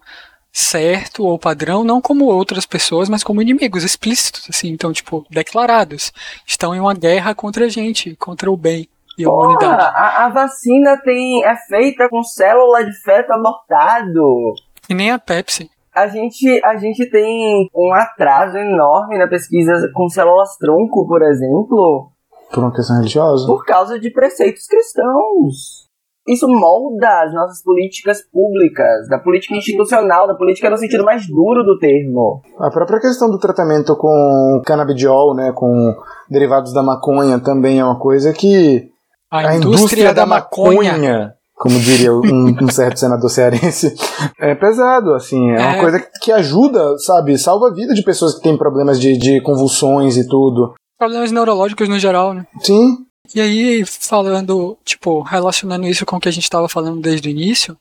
certo ou padrão, não como outras pessoas, mas como inimigos explícitos, assim, então, tipo, declarados. Estão em uma guerra contra a gente, contra o bem e a humanidade. A vacina é feita com célula de feto abortado. E nem a Pepsi. A gente tem um atraso enorme na pesquisa com células-tronco, por exemplo. Por uma questão religiosa? Por causa de preceitos cristãos. Isso molda as nossas políticas públicas, da política institucional, da política no sentido mais duro do termo. A própria questão do tratamento com canabidiol, né, com derivados da maconha, também é uma coisa que a indústria da maconha, como diria um certo senador cearense, é pesado, assim, é uma coisa que ajuda, sabe, salva a vida de pessoas que têm problemas de convulsões e tudo. Problemas neurológicos no geral, né? Sim. E aí, falando, tipo, relacionando isso com o que a gente estava falando desde o início,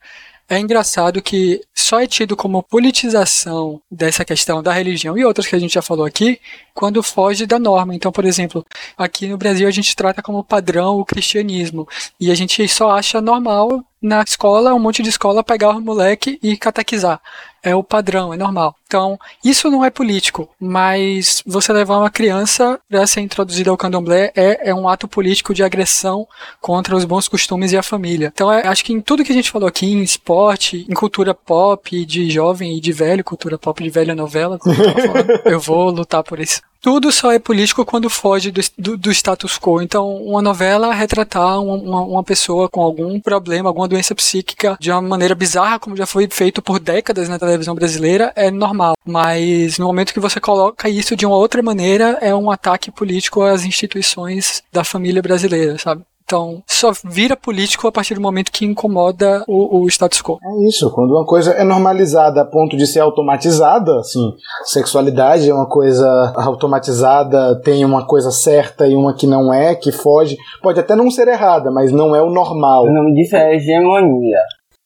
é engraçado que só é tido como politização dessa questão da religião e outras que a gente já falou aqui, quando foge da norma. Então, por exemplo, aqui no Brasil a gente trata como padrão o cristianismo e a gente só acha normal na escola, um monte de escola pegar o moleque e catequizar. É o padrão, é normal. Então, isso não é político, mas você levar uma criança para ser introduzida ao candomblé é um ato político de agressão contra os bons costumes e a família. Então, acho que em tudo que a gente falou aqui, em esporte, em cultura pop, de jovem e de velho, cultura pop de velha novela, como eu tava falando, eu vou lutar por isso. Tudo só é político quando foge do status quo. Então, uma novela retratar uma pessoa com algum problema, alguma doença psíquica de uma maneira bizarra, como já foi feito por décadas na televisão brasileira, é normal. Mas no momento que você coloca isso de uma outra maneira, é um ataque político às instituições da família brasileira, sabe? Então, só vira político a partir do momento que incomoda o status quo. É isso, quando uma coisa é normalizada a ponto de ser automatizada, assim, sexualidade é uma coisa automatizada, tem uma coisa certa e uma que não é, que foge, pode até não ser errada, mas não é o normal. O nome disso é hegemonia.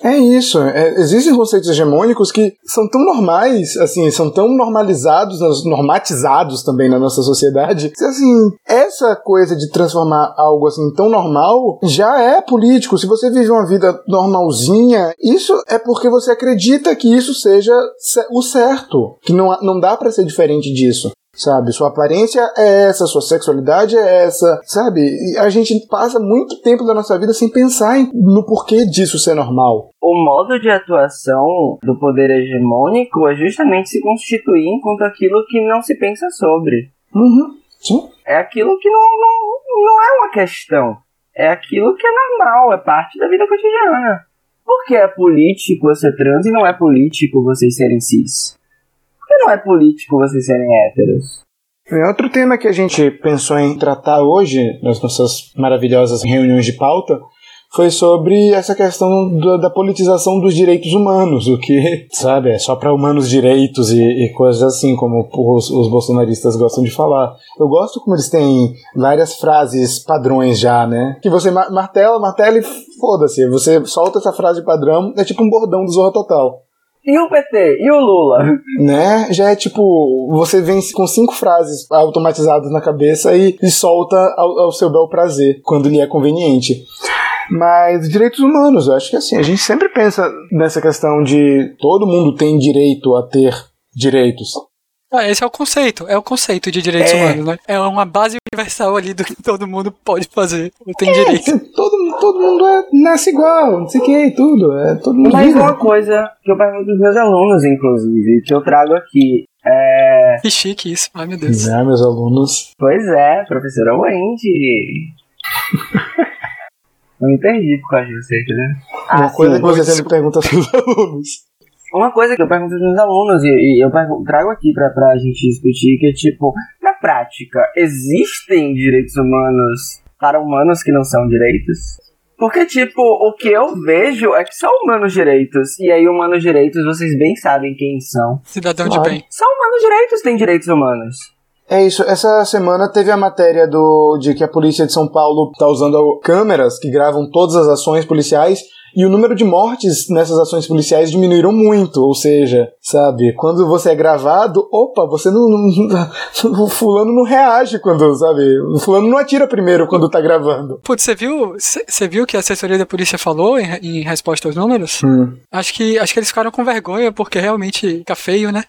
É isso, existem conceitos hegemônicos que são tão normais, assim, são tão normalizados, normatizados também na nossa sociedade, que, assim, essa coisa de transformar algo, assim, tão normal, já é político. Se você vive uma vida normalzinha, isso é porque você acredita que isso seja o certo, que não dá pra ser diferente disso. Sabe, sua aparência é essa, sua sexualidade é essa, sabe? E a gente passa muito tempo da nossa vida sem pensar no porquê disso ser normal. O modo de atuação do poder hegemônico é justamente se constituir enquanto aquilo que não se pensa sobre. Uhum. Sim. É aquilo que não é uma questão. É aquilo que é normal, é parte da vida cotidiana. Por que é político você trans e não é político vocês serem cis? Porque não é político vocês serem héteros. Outro tema que a gente pensou em tratar hoje, nas nossas maravilhosas reuniões de pauta, foi sobre essa questão da politização dos direitos humanos, o que, sabe, é só para humanos direitos e coisas assim, como os bolsonaristas gostam de falar. Eu gosto como eles têm várias frases padrões já, né? Que você martela e foda-se, você solta essa frase padrão, é tipo um bordão do Zorra Total. E o PT? E o Lula? Né? Já é tipo, você vem com 5 frases automatizadas na cabeça e solta ao seu bel prazer, quando lhe é conveniente. Mas direitos humanos, eu acho que assim, a gente sempre pensa nessa questão de todo mundo tem direito a ter direitos. Ah, esse é o conceito de direitos humanos, né? É uma base universal ali do que todo mundo pode fazer, tem direito. Todo mundo nasce igual, não sei o que, tudo. Todo mundo mas vive. Uma coisa que eu pergunto dos meus alunos, inclusive, que eu trago aqui, que chique isso, ai meu Deus. É, meus alunos. Pois é, professora Wendy. Eu me perdi por causa de você, né? Uma coisa que você sempre pergunta para os alunos. Uma coisa que eu pergunto para os alunos e eu trago aqui para a gente discutir, que é tipo, na prática, existem direitos humanos para humanos que não são direitos? Porque, tipo, o que eu vejo é que são humanos direitos. E aí, humanos direitos, vocês bem sabem quem são. Cidadão de bem. São humanos direitos, tem direitos humanos. É isso, essa semana teve a matéria de que a polícia de São Paulo tá usando câmeras que gravam todas as ações policiais e o número de mortes nessas ações policiais diminuíram muito, ou seja, sabe, quando você é gravado, opa, você não o fulano não reage quando, sabe, o fulano não atira primeiro quando tá gravando. Putz, você viu o que a assessoria da polícia falou em resposta aos números? Acho que eles ficaram com vergonha porque realmente fica feio, né?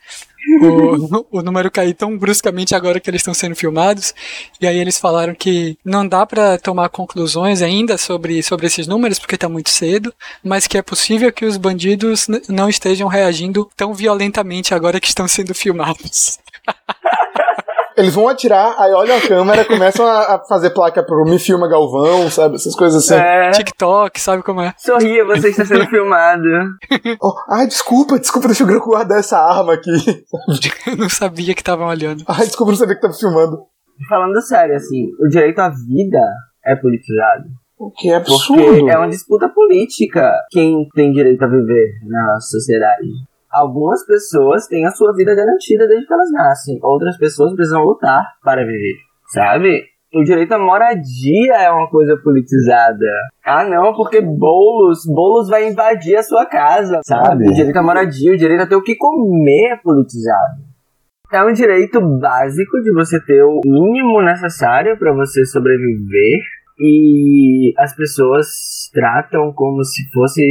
O número cair tão bruscamente agora que eles estão sendo filmados. E aí eles falaram que não dá pra tomar conclusões ainda sobre esses números, porque tá muito cedo, mas que é possível que os bandidos não estejam reagindo tão violentamente agora que estão sendo filmados. Eles vão atirar, aí olham a câmera, começam a fazer placa pro Me Filma Galvão, sabe? Essas coisas assim. TikTok, sabe como é? Sorria, você está sendo filmado. Desculpa, deixa eu guardar essa arma aqui. Eu não sabia que estavam olhando. Desculpa, não sabia que estavam filmando. Falando sério, assim, o direito à vida é politizado. O que é absurdo. Porque é uma disputa política quem tem direito a viver na sociedade. Algumas pessoas têm a sua vida garantida desde que elas nascem. Outras pessoas precisam lutar para viver, sabe? O direito à moradia é uma coisa politizada. Ah, não, porque Boulos vai invadir a sua casa, sabe? O direito à moradia, o direito a ter o que comer é politizado. É um direito básico de você ter o mínimo necessário para você sobreviver. E as pessoas tratam como se fosse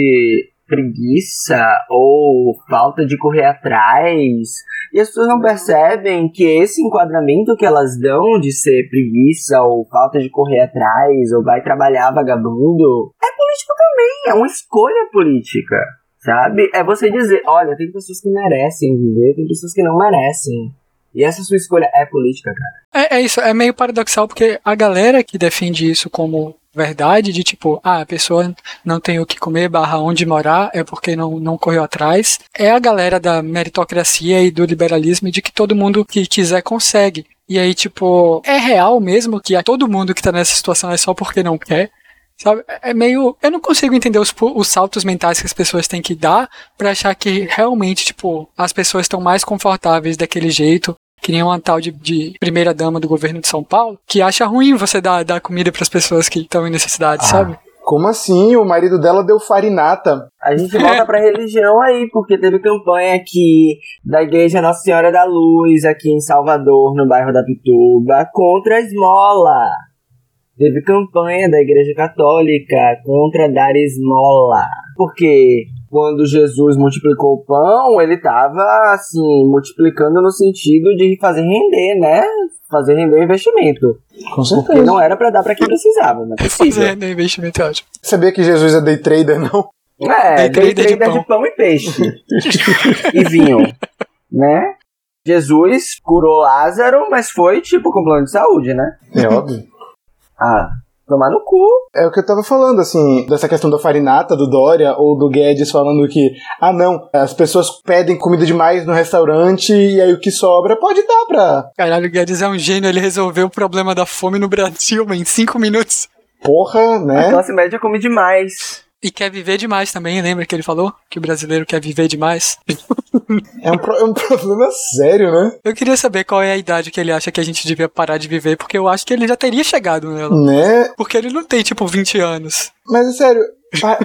preguiça ou falta de correr atrás, e as pessoas não percebem que esse enquadramento que elas dão de ser preguiça ou falta de correr atrás ou vai trabalhar vagabundo é político também, é uma escolha política, sabe? É você dizer, olha, tem pessoas que merecem viver, tem pessoas que não merecem. E essa sua escolha é política, cara. É isso, é meio paradoxal, porque a galera que defende isso como verdade, de tipo, a pessoa não tem o que comer, onde morar, é porque não correu atrás, é a galera da meritocracia e do liberalismo, de que todo mundo que quiser consegue. E aí, tipo, é real mesmo que todo mundo que tá nessa situação é só porque não quer? Sabe? É meio... Eu não consigo entender os saltos mentais que as pessoas têm que dar pra achar que realmente, tipo, as pessoas estão mais confortáveis daquele jeito, que nem uma tal de primeira-dama do governo de São Paulo, que acha ruim você dar comida pras pessoas que estão em necessidade, sabe? Como assim? O marido dela deu farinata. A gente volta pra religião aí, porque teve campanha aqui da Igreja Nossa Senhora da Luz, aqui em Salvador, no bairro da Pituba, contra a esmola. Teve campanha da Igreja Católica contra dar esmola. Porque quando Jesus multiplicou o pão, ele tava, assim, multiplicando no sentido de fazer render, né? Fazer render o investimento. Com certeza. Porque não era pra dar pra quem precisava, né? Fazer render o investimento é ótimo. Sabia que Jesus é day trader, não? É, day trader de pão e peixe. E vinho, né? Jesus curou Lázaro, mas foi, tipo, com plano de saúde, né? É óbvio. Tomar no cu. É o que eu tava falando, assim, dessa questão da farinata do Dória ou do Guedes falando que, não, as pessoas pedem comida demais no restaurante e aí o que sobra pode dar pra... Caralho, o Guedes é um gênio, ele resolveu o problema da fome no Brasil, em 5 minutos. Porra, né? A classe média come demais. E quer viver demais também, lembra que ele falou? Que o brasileiro quer viver demais. É um problema sério, né? Eu queria saber qual é a idade que ele acha que a gente devia parar de viver, porque eu acho que ele já teria chegado nela. Né? Porque ele não tem, tipo, 20 anos. Mas é sério,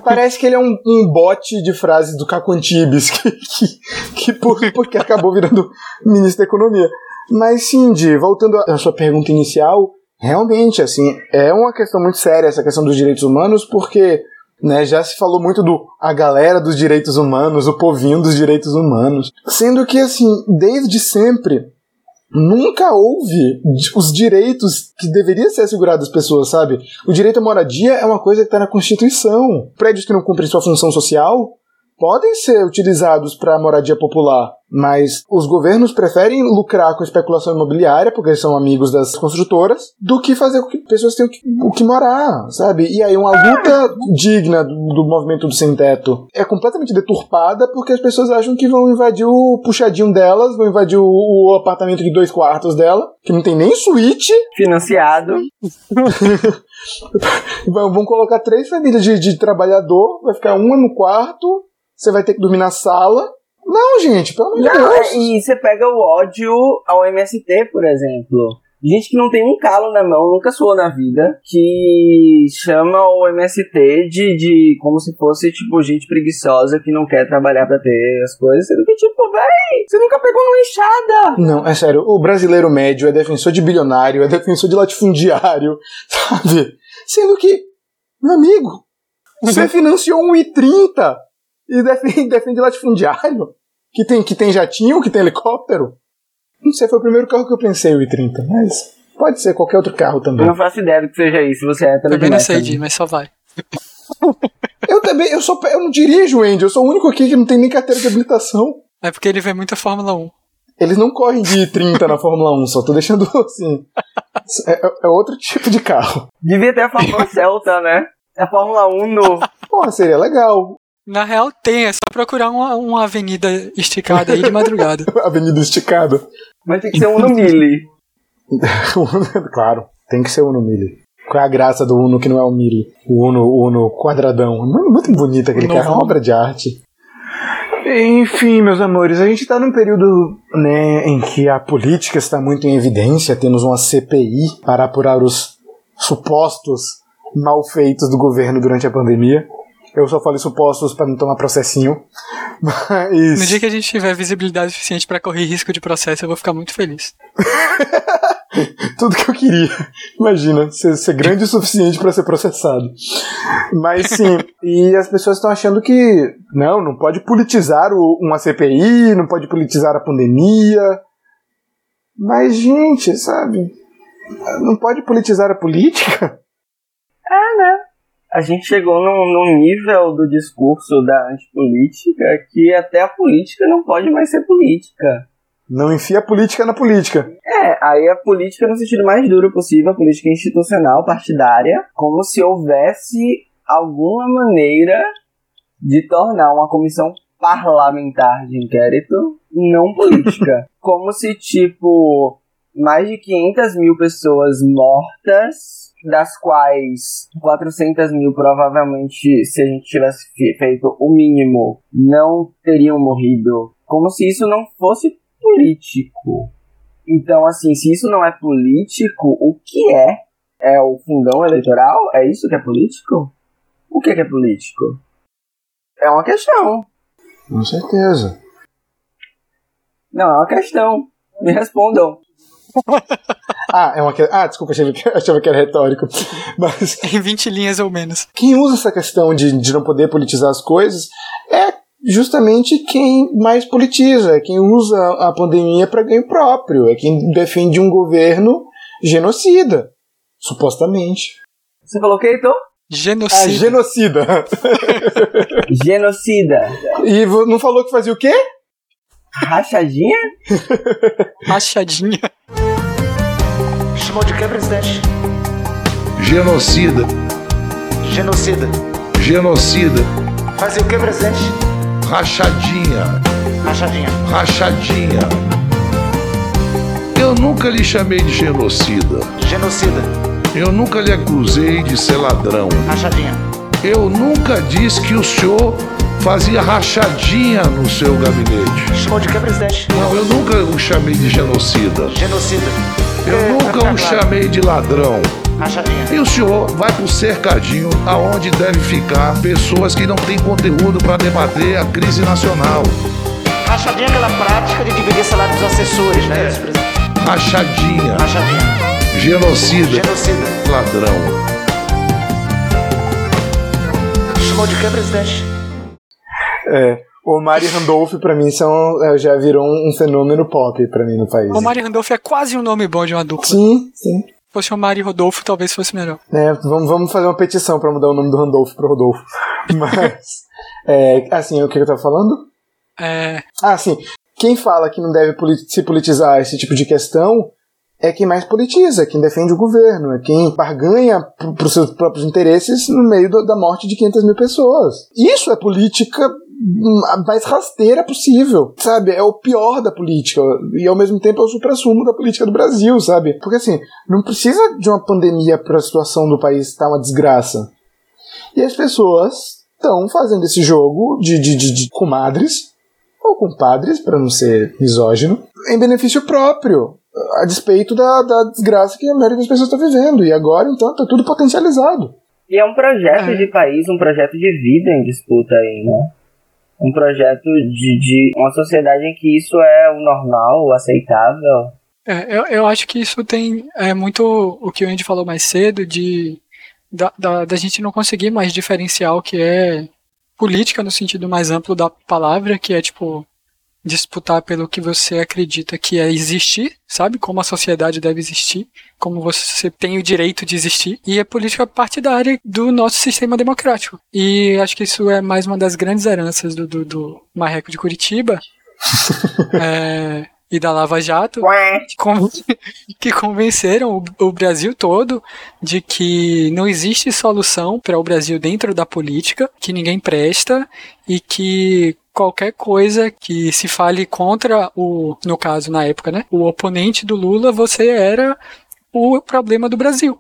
parece que ele é um bote de frases do Caco Antibes, porque acabou virando ministro da Economia. Mas, Cindy, voltando à sua pergunta inicial... Realmente, assim, é uma questão muito séria essa questão dos direitos humanos, porque, né, já se falou muito do a galera dos direitos humanos, o povinho dos direitos humanos, sendo que, assim, desde sempre nunca houve os direitos que deveria ser assegurado às pessoas, sabe? O direito à moradia é uma coisa que está na Constituição. Prédios que não cumprem sua função social podem ser utilizados para moradia popular, mas os governos preferem lucrar com a especulação imobiliária, porque eles são amigos das construtoras, do que fazer com que pessoas tenham o que morar, sabe? E aí uma luta digna do movimento do sem-teto é completamente deturpada porque as pessoas acham que vão invadir o puxadinho delas, vão invadir o apartamento de 2 quartos dela, que não tem nem suíte. Financiado. Vão colocar 3 famílias de trabalhador, vai ficar uma no quarto, você vai ter que dormir na sala. Não, gente, pelo amor de Deus. E você pega o ódio ao MST, por exemplo. Gente que não tem um calo na mão, nunca suou na vida, que chama o MST de como se fosse, tipo, gente preguiçosa que não quer trabalhar pra ter as coisas, sendo que, tipo, véi, você nunca pegou uma enxada. Não, é sério, o brasileiro médio é defensor de bilionário, é defensor de latifundiário, sabe? Sendo que, meu amigo, você financiou 1,30 e defende latifundiário, que tem jatinho, que tem helicóptero. Não sei, foi o primeiro carro que eu pensei, o I-30, mas pode ser qualquer outro carro também. Eu não faço ideia do que seja isso, você é também. Também não sei, Di, mas só vai. Eu não dirijo, Andy, eu sou o único aqui que não tem nem carteira de habilitação. É porque ele vê muita Fórmula 1. Eles não correm de I-30 na Fórmula 1, só tô deixando assim. É outro tipo de carro. Devia ter a Fórmula Celta, né? A Fórmula 1 no... Porra, seria legal. Na real tem, é só procurar uma avenida esticada aí de madrugada. Avenida esticada? Mas tem que ser um Uno Mille. Claro, tem que ser Uno Mille. Qual é a graça do Uno que não é o Mille? O Uno quadradão. Muito bonito aquele carro, é uma obra de arte. Enfim, meus amores, a gente está num período, né, em que a política está muito em evidência. Temos uma CPI para apurar os supostos malfeitos do governo durante a pandemia. Eu só falei supostos pra não tomar processinho. Mas... no dia que a gente tiver visibilidade suficiente pra correr risco de processo, eu vou ficar muito feliz. Tudo que eu queria. Imagina, ser grande o suficiente pra ser processado. Mas sim, e as pessoas estão achando que não pode politizar uma CPI, não pode politizar a pandemia. Mas, gente, sabe? Não pode politizar a política? Ah, não. A gente chegou num nível do discurso da antipolítica que até a política não pode mais ser política. Não enfia a política na política. É, aí a política no sentido mais duro possível, a política institucional, partidária, como se houvesse alguma maneira de tornar uma comissão parlamentar de inquérito não política. Como se, tipo, mais de 500 mil pessoas mortas, das quais 400 mil provavelmente, se a gente tivesse feito o mínimo, não teriam morrido, como se isso não fosse político. Então, assim, se isso não é político, o que é? É o fundão eleitoral? É isso que é político? O que é político? É uma questão. Com certeza. Não, é uma questão. Me respondam. Desculpa, achava que era retórico. Mas, em 20 linhas ou menos. Quem usa essa questão de não poder politizar as coisas é justamente quem mais politiza, é quem usa a pandemia para ganho próprio, é quem defende um governo genocida, supostamente. Você falou o que, então? Genocida. Genocida. E não falou que fazia o quê? Rachadinha? Rachadinha. Chamou de quê, presidente? Genocida. Genocida. Genocida. Fazer o quê, presidente? Rachadinha. Rachadinha. Rachadinha. Eu nunca lhe chamei de genocida. Genocida. Eu nunca lhe acusei de ser ladrão. Rachadinha. Eu nunca disse que o senhor fazia rachadinha no seu gabinete. Chamou de quê, presidente? Não, eu nunca o chamei de genocida. Genocida. Eu nunca o chamei de ladrão. Rachadinha. E o senhor vai pro cercadinho aonde deve ficar pessoas que não têm conteúdo para debater a crise nacional. Rachadinha é aquela prática de dividir salário dos assessores, né? É isso, presidente? Rachadinha. Rachadinha. Genocida. Ladrão. Chamou de quê, presidente? O Mari Randolph, pra mim, já virou um fenômeno pop pra mim no país. O Mari Randolph é quase um nome bom de uma dupla. Sim, sim. Se fosse o Mari Rodolfo, talvez fosse melhor. Vamos fazer uma petição pra mudar o nome do Randolph pro Rodolfo. Mas, o que eu tava falando? Quem fala que não deve se politizar esse tipo de questão é quem mais politiza, quem defende o governo, é quem barganha para os seus próprios interesses no meio da morte de 500 mil pessoas. Isso é política a mais rasteira possível, sabe? É o pior da política e, ao mesmo tempo, é o suprassumo da política do Brasil, sabe? Porque, não precisa de uma pandemia para a situação do país estar uma desgraça. E as pessoas estão fazendo esse jogo de comadres ou compadres, para não ser misógino, em benefício próprio, a despeito da desgraça que a maioria das pessoas está vivendo. E agora, então, está tudo potencializado. E é um projeto de país, um projeto de vida em disputa aí, né? Um projeto de uma sociedade em que isso é o normal, o aceitável. Eu acho que isso tem muito o que o Andy falou mais cedo, da gente não conseguir mais diferenciar o que é política no sentido mais amplo da palavra, que é, disputar pelo que você acredita que é existir, sabe? Como a sociedade deve existir, como você tem o direito de existir. E a política partidária do nosso sistema democrático. E acho que isso é mais uma das grandes heranças do Marreco de Curitiba e da Lava Jato, que convenceram o Brasil todo de que não existe solução para o Brasil dentro da política, que ninguém presta e que qualquer coisa que se fale contra no caso, na época, né, o oponente do Lula, você era o problema do Brasil.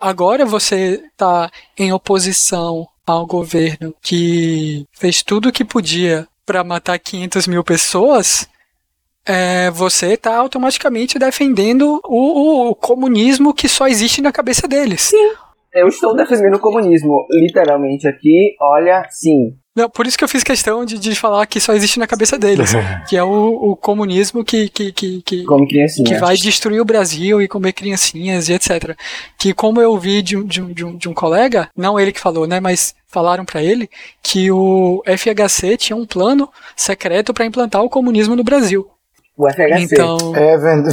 Agora você tá em oposição ao governo que fez tudo o que podia para matar 500 mil pessoas. Você está automaticamente defendendo o comunismo que só existe na cabeça deles. Sim, eu estou defendendo o comunismo, literalmente aqui, olha, sim. Não, por isso que eu fiz questão de falar que só existe na cabeça deles, que é o comunismo que vai destruir o Brasil e comer criancinhas e etc. Que, como eu ouvi de um colega, não ele que falou, né, mas falaram para ele que o FHC tinha um plano secreto para implantar o comunismo no Brasil. O FHC. Então,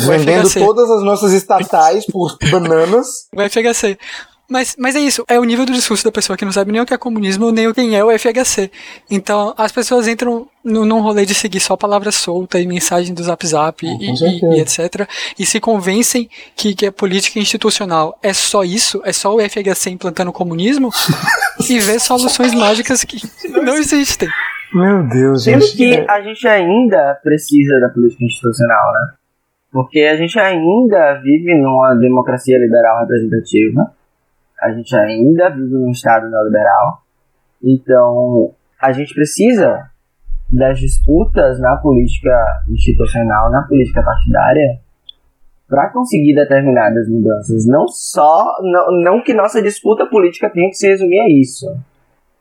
vendendo FHC. Todas as nossas estatais por bananas. O FHC. Mas é isso, é o nível do discurso da pessoa que não sabe nem o que é comunismo, nem quem é o FHC. Então, as pessoas entram num rolê de seguir só palavra solta e mensagem do Zap Zap e etc. E se convencem que a política institucional é só isso, é só o FHC implantando o comunismo e vê soluções mágicas que não existem. Meu Deus, gente. Sendo que a gente ainda precisa da política institucional, né? Porque a gente ainda vive numa democracia liberal representativa. A gente ainda vive num estado neoliberal. Então, a gente precisa das disputas na política institucional, na política partidária, para conseguir determinadas mudanças. Não que nossa disputa política tenha que se resumir a isso.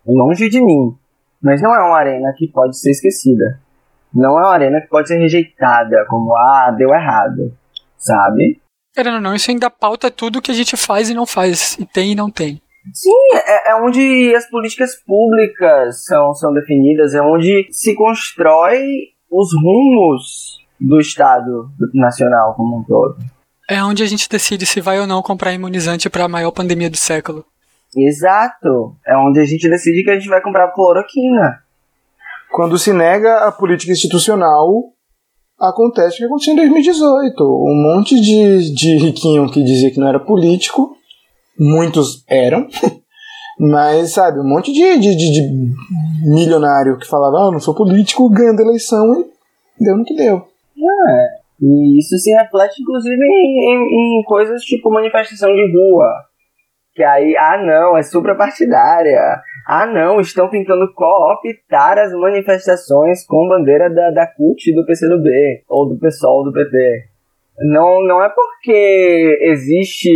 Longe de mim. Mas não é uma arena que pode ser esquecida. Não é uma arena que pode ser rejeitada, como, deu errado, sabe? Não, isso ainda pauta tudo que a gente faz e não faz, e tem e não tem. Sim, é onde as políticas públicas são definidas, é onde se constrói os rumos do Estado Nacional como um todo. É onde a gente decide se vai ou não comprar imunizante para a maior pandemia do século. Exato, é onde a gente decide que a gente vai comprar cloroquina. Quando se nega a política institucional, acontece o que aconteceu em 2018. Um monte de riquinho que dizia que não era político, muitos eram, mas, sabe, um monte de milionário que falava, não sou político, ganhando a eleição, e deu no que deu. E isso se reflete, inclusive, em coisas tipo manifestação de rua, que aí, é suprapartidária, estão tentando cooptar as manifestações com bandeira da CUT do PCdoB, ou do PSOL, do PT. Não é porque existe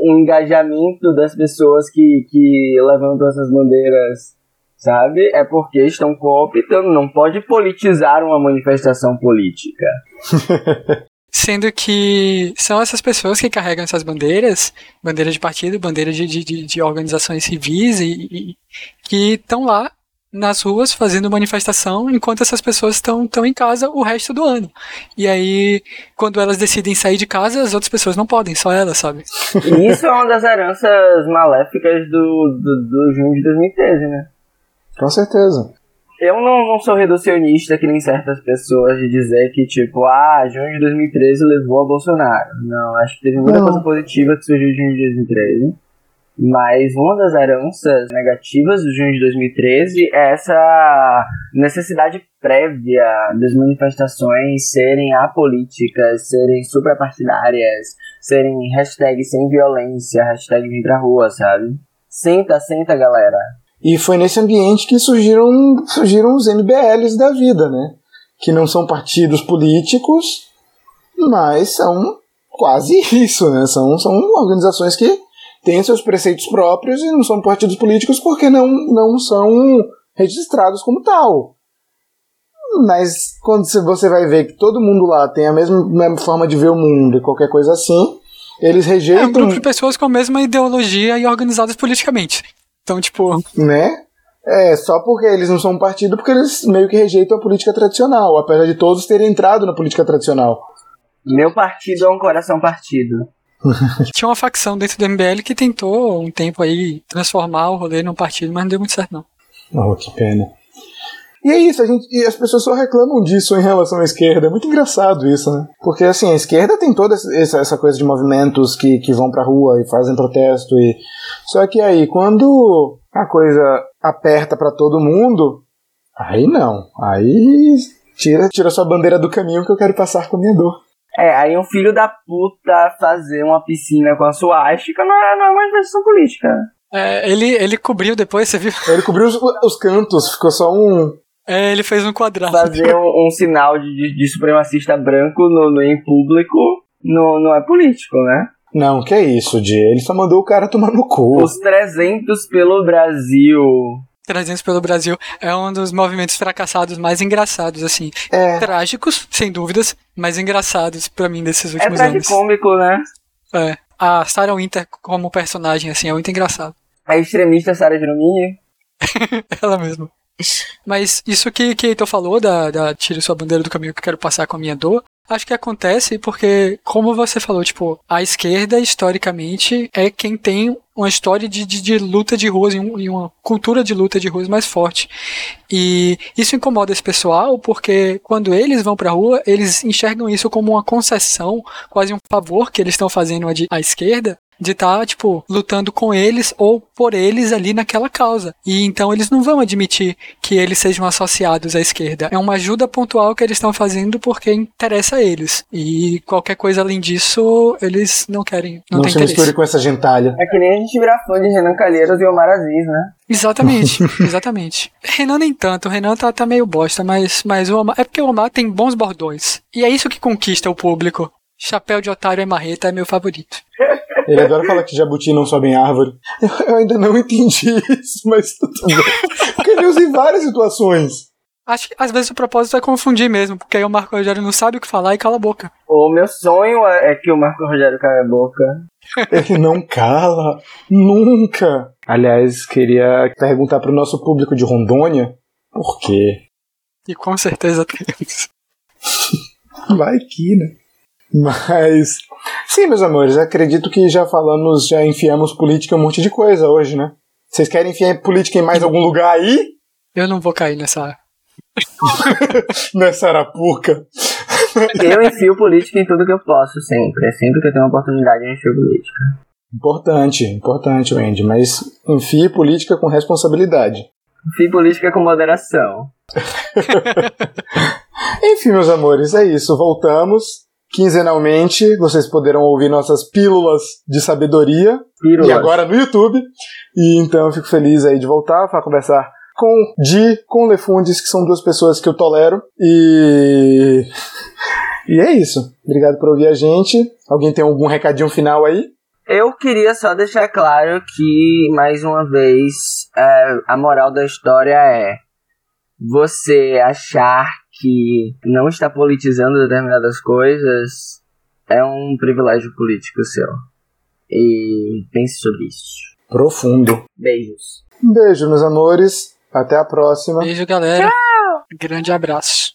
um engajamento das pessoas que levantam essas bandeiras, sabe? É porque estão cooptando, não pode politizar uma manifestação política. Sendo que são essas pessoas que carregam essas bandeiras, bandeiras de partido, bandeiras de organizações civis e que estão lá nas ruas fazendo manifestação enquanto essas pessoas estão em casa o resto do ano. E aí, quando elas decidem sair de casa, as outras pessoas não podem, só elas, sabe? E isso é uma das heranças maléficas do junho de 2013, né? Com certeza. Eu não sou reducionista que nem certas pessoas de dizer que, tipo, junho de 2013 levou a Bolsonaro. Não, acho que teve muita coisa positiva que surgiu de junho de 2013. Mas uma das heranças negativas do junho de 2013 é essa necessidade prévia das manifestações serem apolíticas, serem suprapartidárias, serem hashtag sem violência, hashtag vem pra rua, sabe? Senta, galera. E foi nesse ambiente que surgiram os MBLs da vida, né? Que não são partidos políticos, mas são quase isso, né? São organizações que têm seus preceitos próprios e não são partidos políticos porque não são registrados como tal. Mas quando você vai ver que todo mundo lá tem a mesma forma de ver o mundo e qualquer coisa assim, eles rejeitam... É um grupo de pessoas com a mesma ideologia e organizadas politicamente. Então, tipo... Né? É, só porque eles não são um partido, porque eles meio que rejeitam a política tradicional, apesar de todos terem entrado na política tradicional. Meu partido é um coração partido. Tinha uma facção dentro do MBL que tentou, um tempo aí, transformar o rolê num partido, mas não deu muito certo, não. Oh, que pena. E é isso, e as pessoas só reclamam disso em relação à esquerda. É muito engraçado isso, né? Porque, assim, a esquerda tem toda essa coisa de movimentos que vão pra rua e fazem protesto e... Só que aí, quando a coisa aperta pra todo mundo, aí não. Aí tira sua bandeira do caminho que eu quero passar com a minha dor. É, aí um filho da puta fazer uma piscina com a suástica não é uma manifestação política. É, ele cobriu depois, você viu? Ele cobriu os cantos, ficou só um... É, ele fez um quadrado. Fazer um sinal de supremacista branco em público não é político, né? Não, que é isso, Dia. Ele só mandou o cara tomar no cu. Os 300 pelo Brasil. 300 pelo Brasil é um dos movimentos fracassados mais engraçados, assim. É. Trágicos, sem dúvidas, mas engraçados pra mim desses últimos anos. É tragicômico, né? É. A Sarah Winter como personagem, assim, é muito engraçado. A extremista Sarah Geronini? Ela mesma. Mas isso que Heitor falou da tira sua bandeira do caminho que eu quero passar com a minha dor, acho que acontece porque, como você falou, tipo, a esquerda historicamente é quem tem uma história de luta de ruas e uma cultura de luta de ruas mais forte, e isso incomoda esse pessoal porque quando eles vão pra rua, eles enxergam isso como uma concessão, quase um favor que eles estão fazendo à esquerda de estar, tipo, lutando com eles ou por eles ali naquela causa. E então eles não vão admitir que eles sejam associados à esquerda. É uma ajuda pontual que eles estão fazendo porque interessa a eles. E qualquer coisa além disso, eles não querem. Não tem se misture com essa gentalha. É que nem a gente virar fã de Renan Calheiros e Omar Aziz, né? Exatamente. Renan nem tanto. O Renan tá meio bosta, mas o Omar... É porque o Omar tem bons bordões. E é isso que conquista o público. Chapéu de otário e marreta é meu favorito. Ele adora falar que jabuti não sobe em árvore. Eu ainda não entendi isso, mas tudo bem. Porque ele usa em várias situações. Acho que às vezes o propósito é confundir mesmo, porque aí o Marco Rogério não sabe o que falar e cala a boca. O meu sonho é que o Marco Rogério cale a boca. Ele não cala, nunca. Aliás, queria perguntar pro nosso público de Rondônia por quê. E com certeza temos. Vai que, né? Mas, sim, meus amores, acredito que já enfiamos política em um monte de coisa hoje, né? Vocês querem enfiar política em mais algum lugar aí? Eu não vou cair nessa arapuca. Eu enfio política em tudo que eu posso, sempre. Sempre que eu tenho uma oportunidade, eu enfio política. Importante, Wendy, mas enfie política com responsabilidade. Enfie política com moderação. Enfim, meus amores, é isso, voltamos. Quinzenalmente, vocês poderão ouvir nossas pílulas de sabedoria. Pílulas. E agora no YouTube. E então eu fico feliz aí de voltar para conversar com Di, com Lefundes, que são duas pessoas que eu tolero. E é isso. Obrigado por ouvir a gente. Alguém tem algum recadinho final aí? Eu queria só deixar claro que, mais uma vez, a moral da história é você achar que não está politizando determinadas coisas é um privilégio político seu. E pense sobre isso. Profundo. Beijos. Um beijo, meus amores. Até a próxima. Beijo, galera. Tchau. Grande abraço.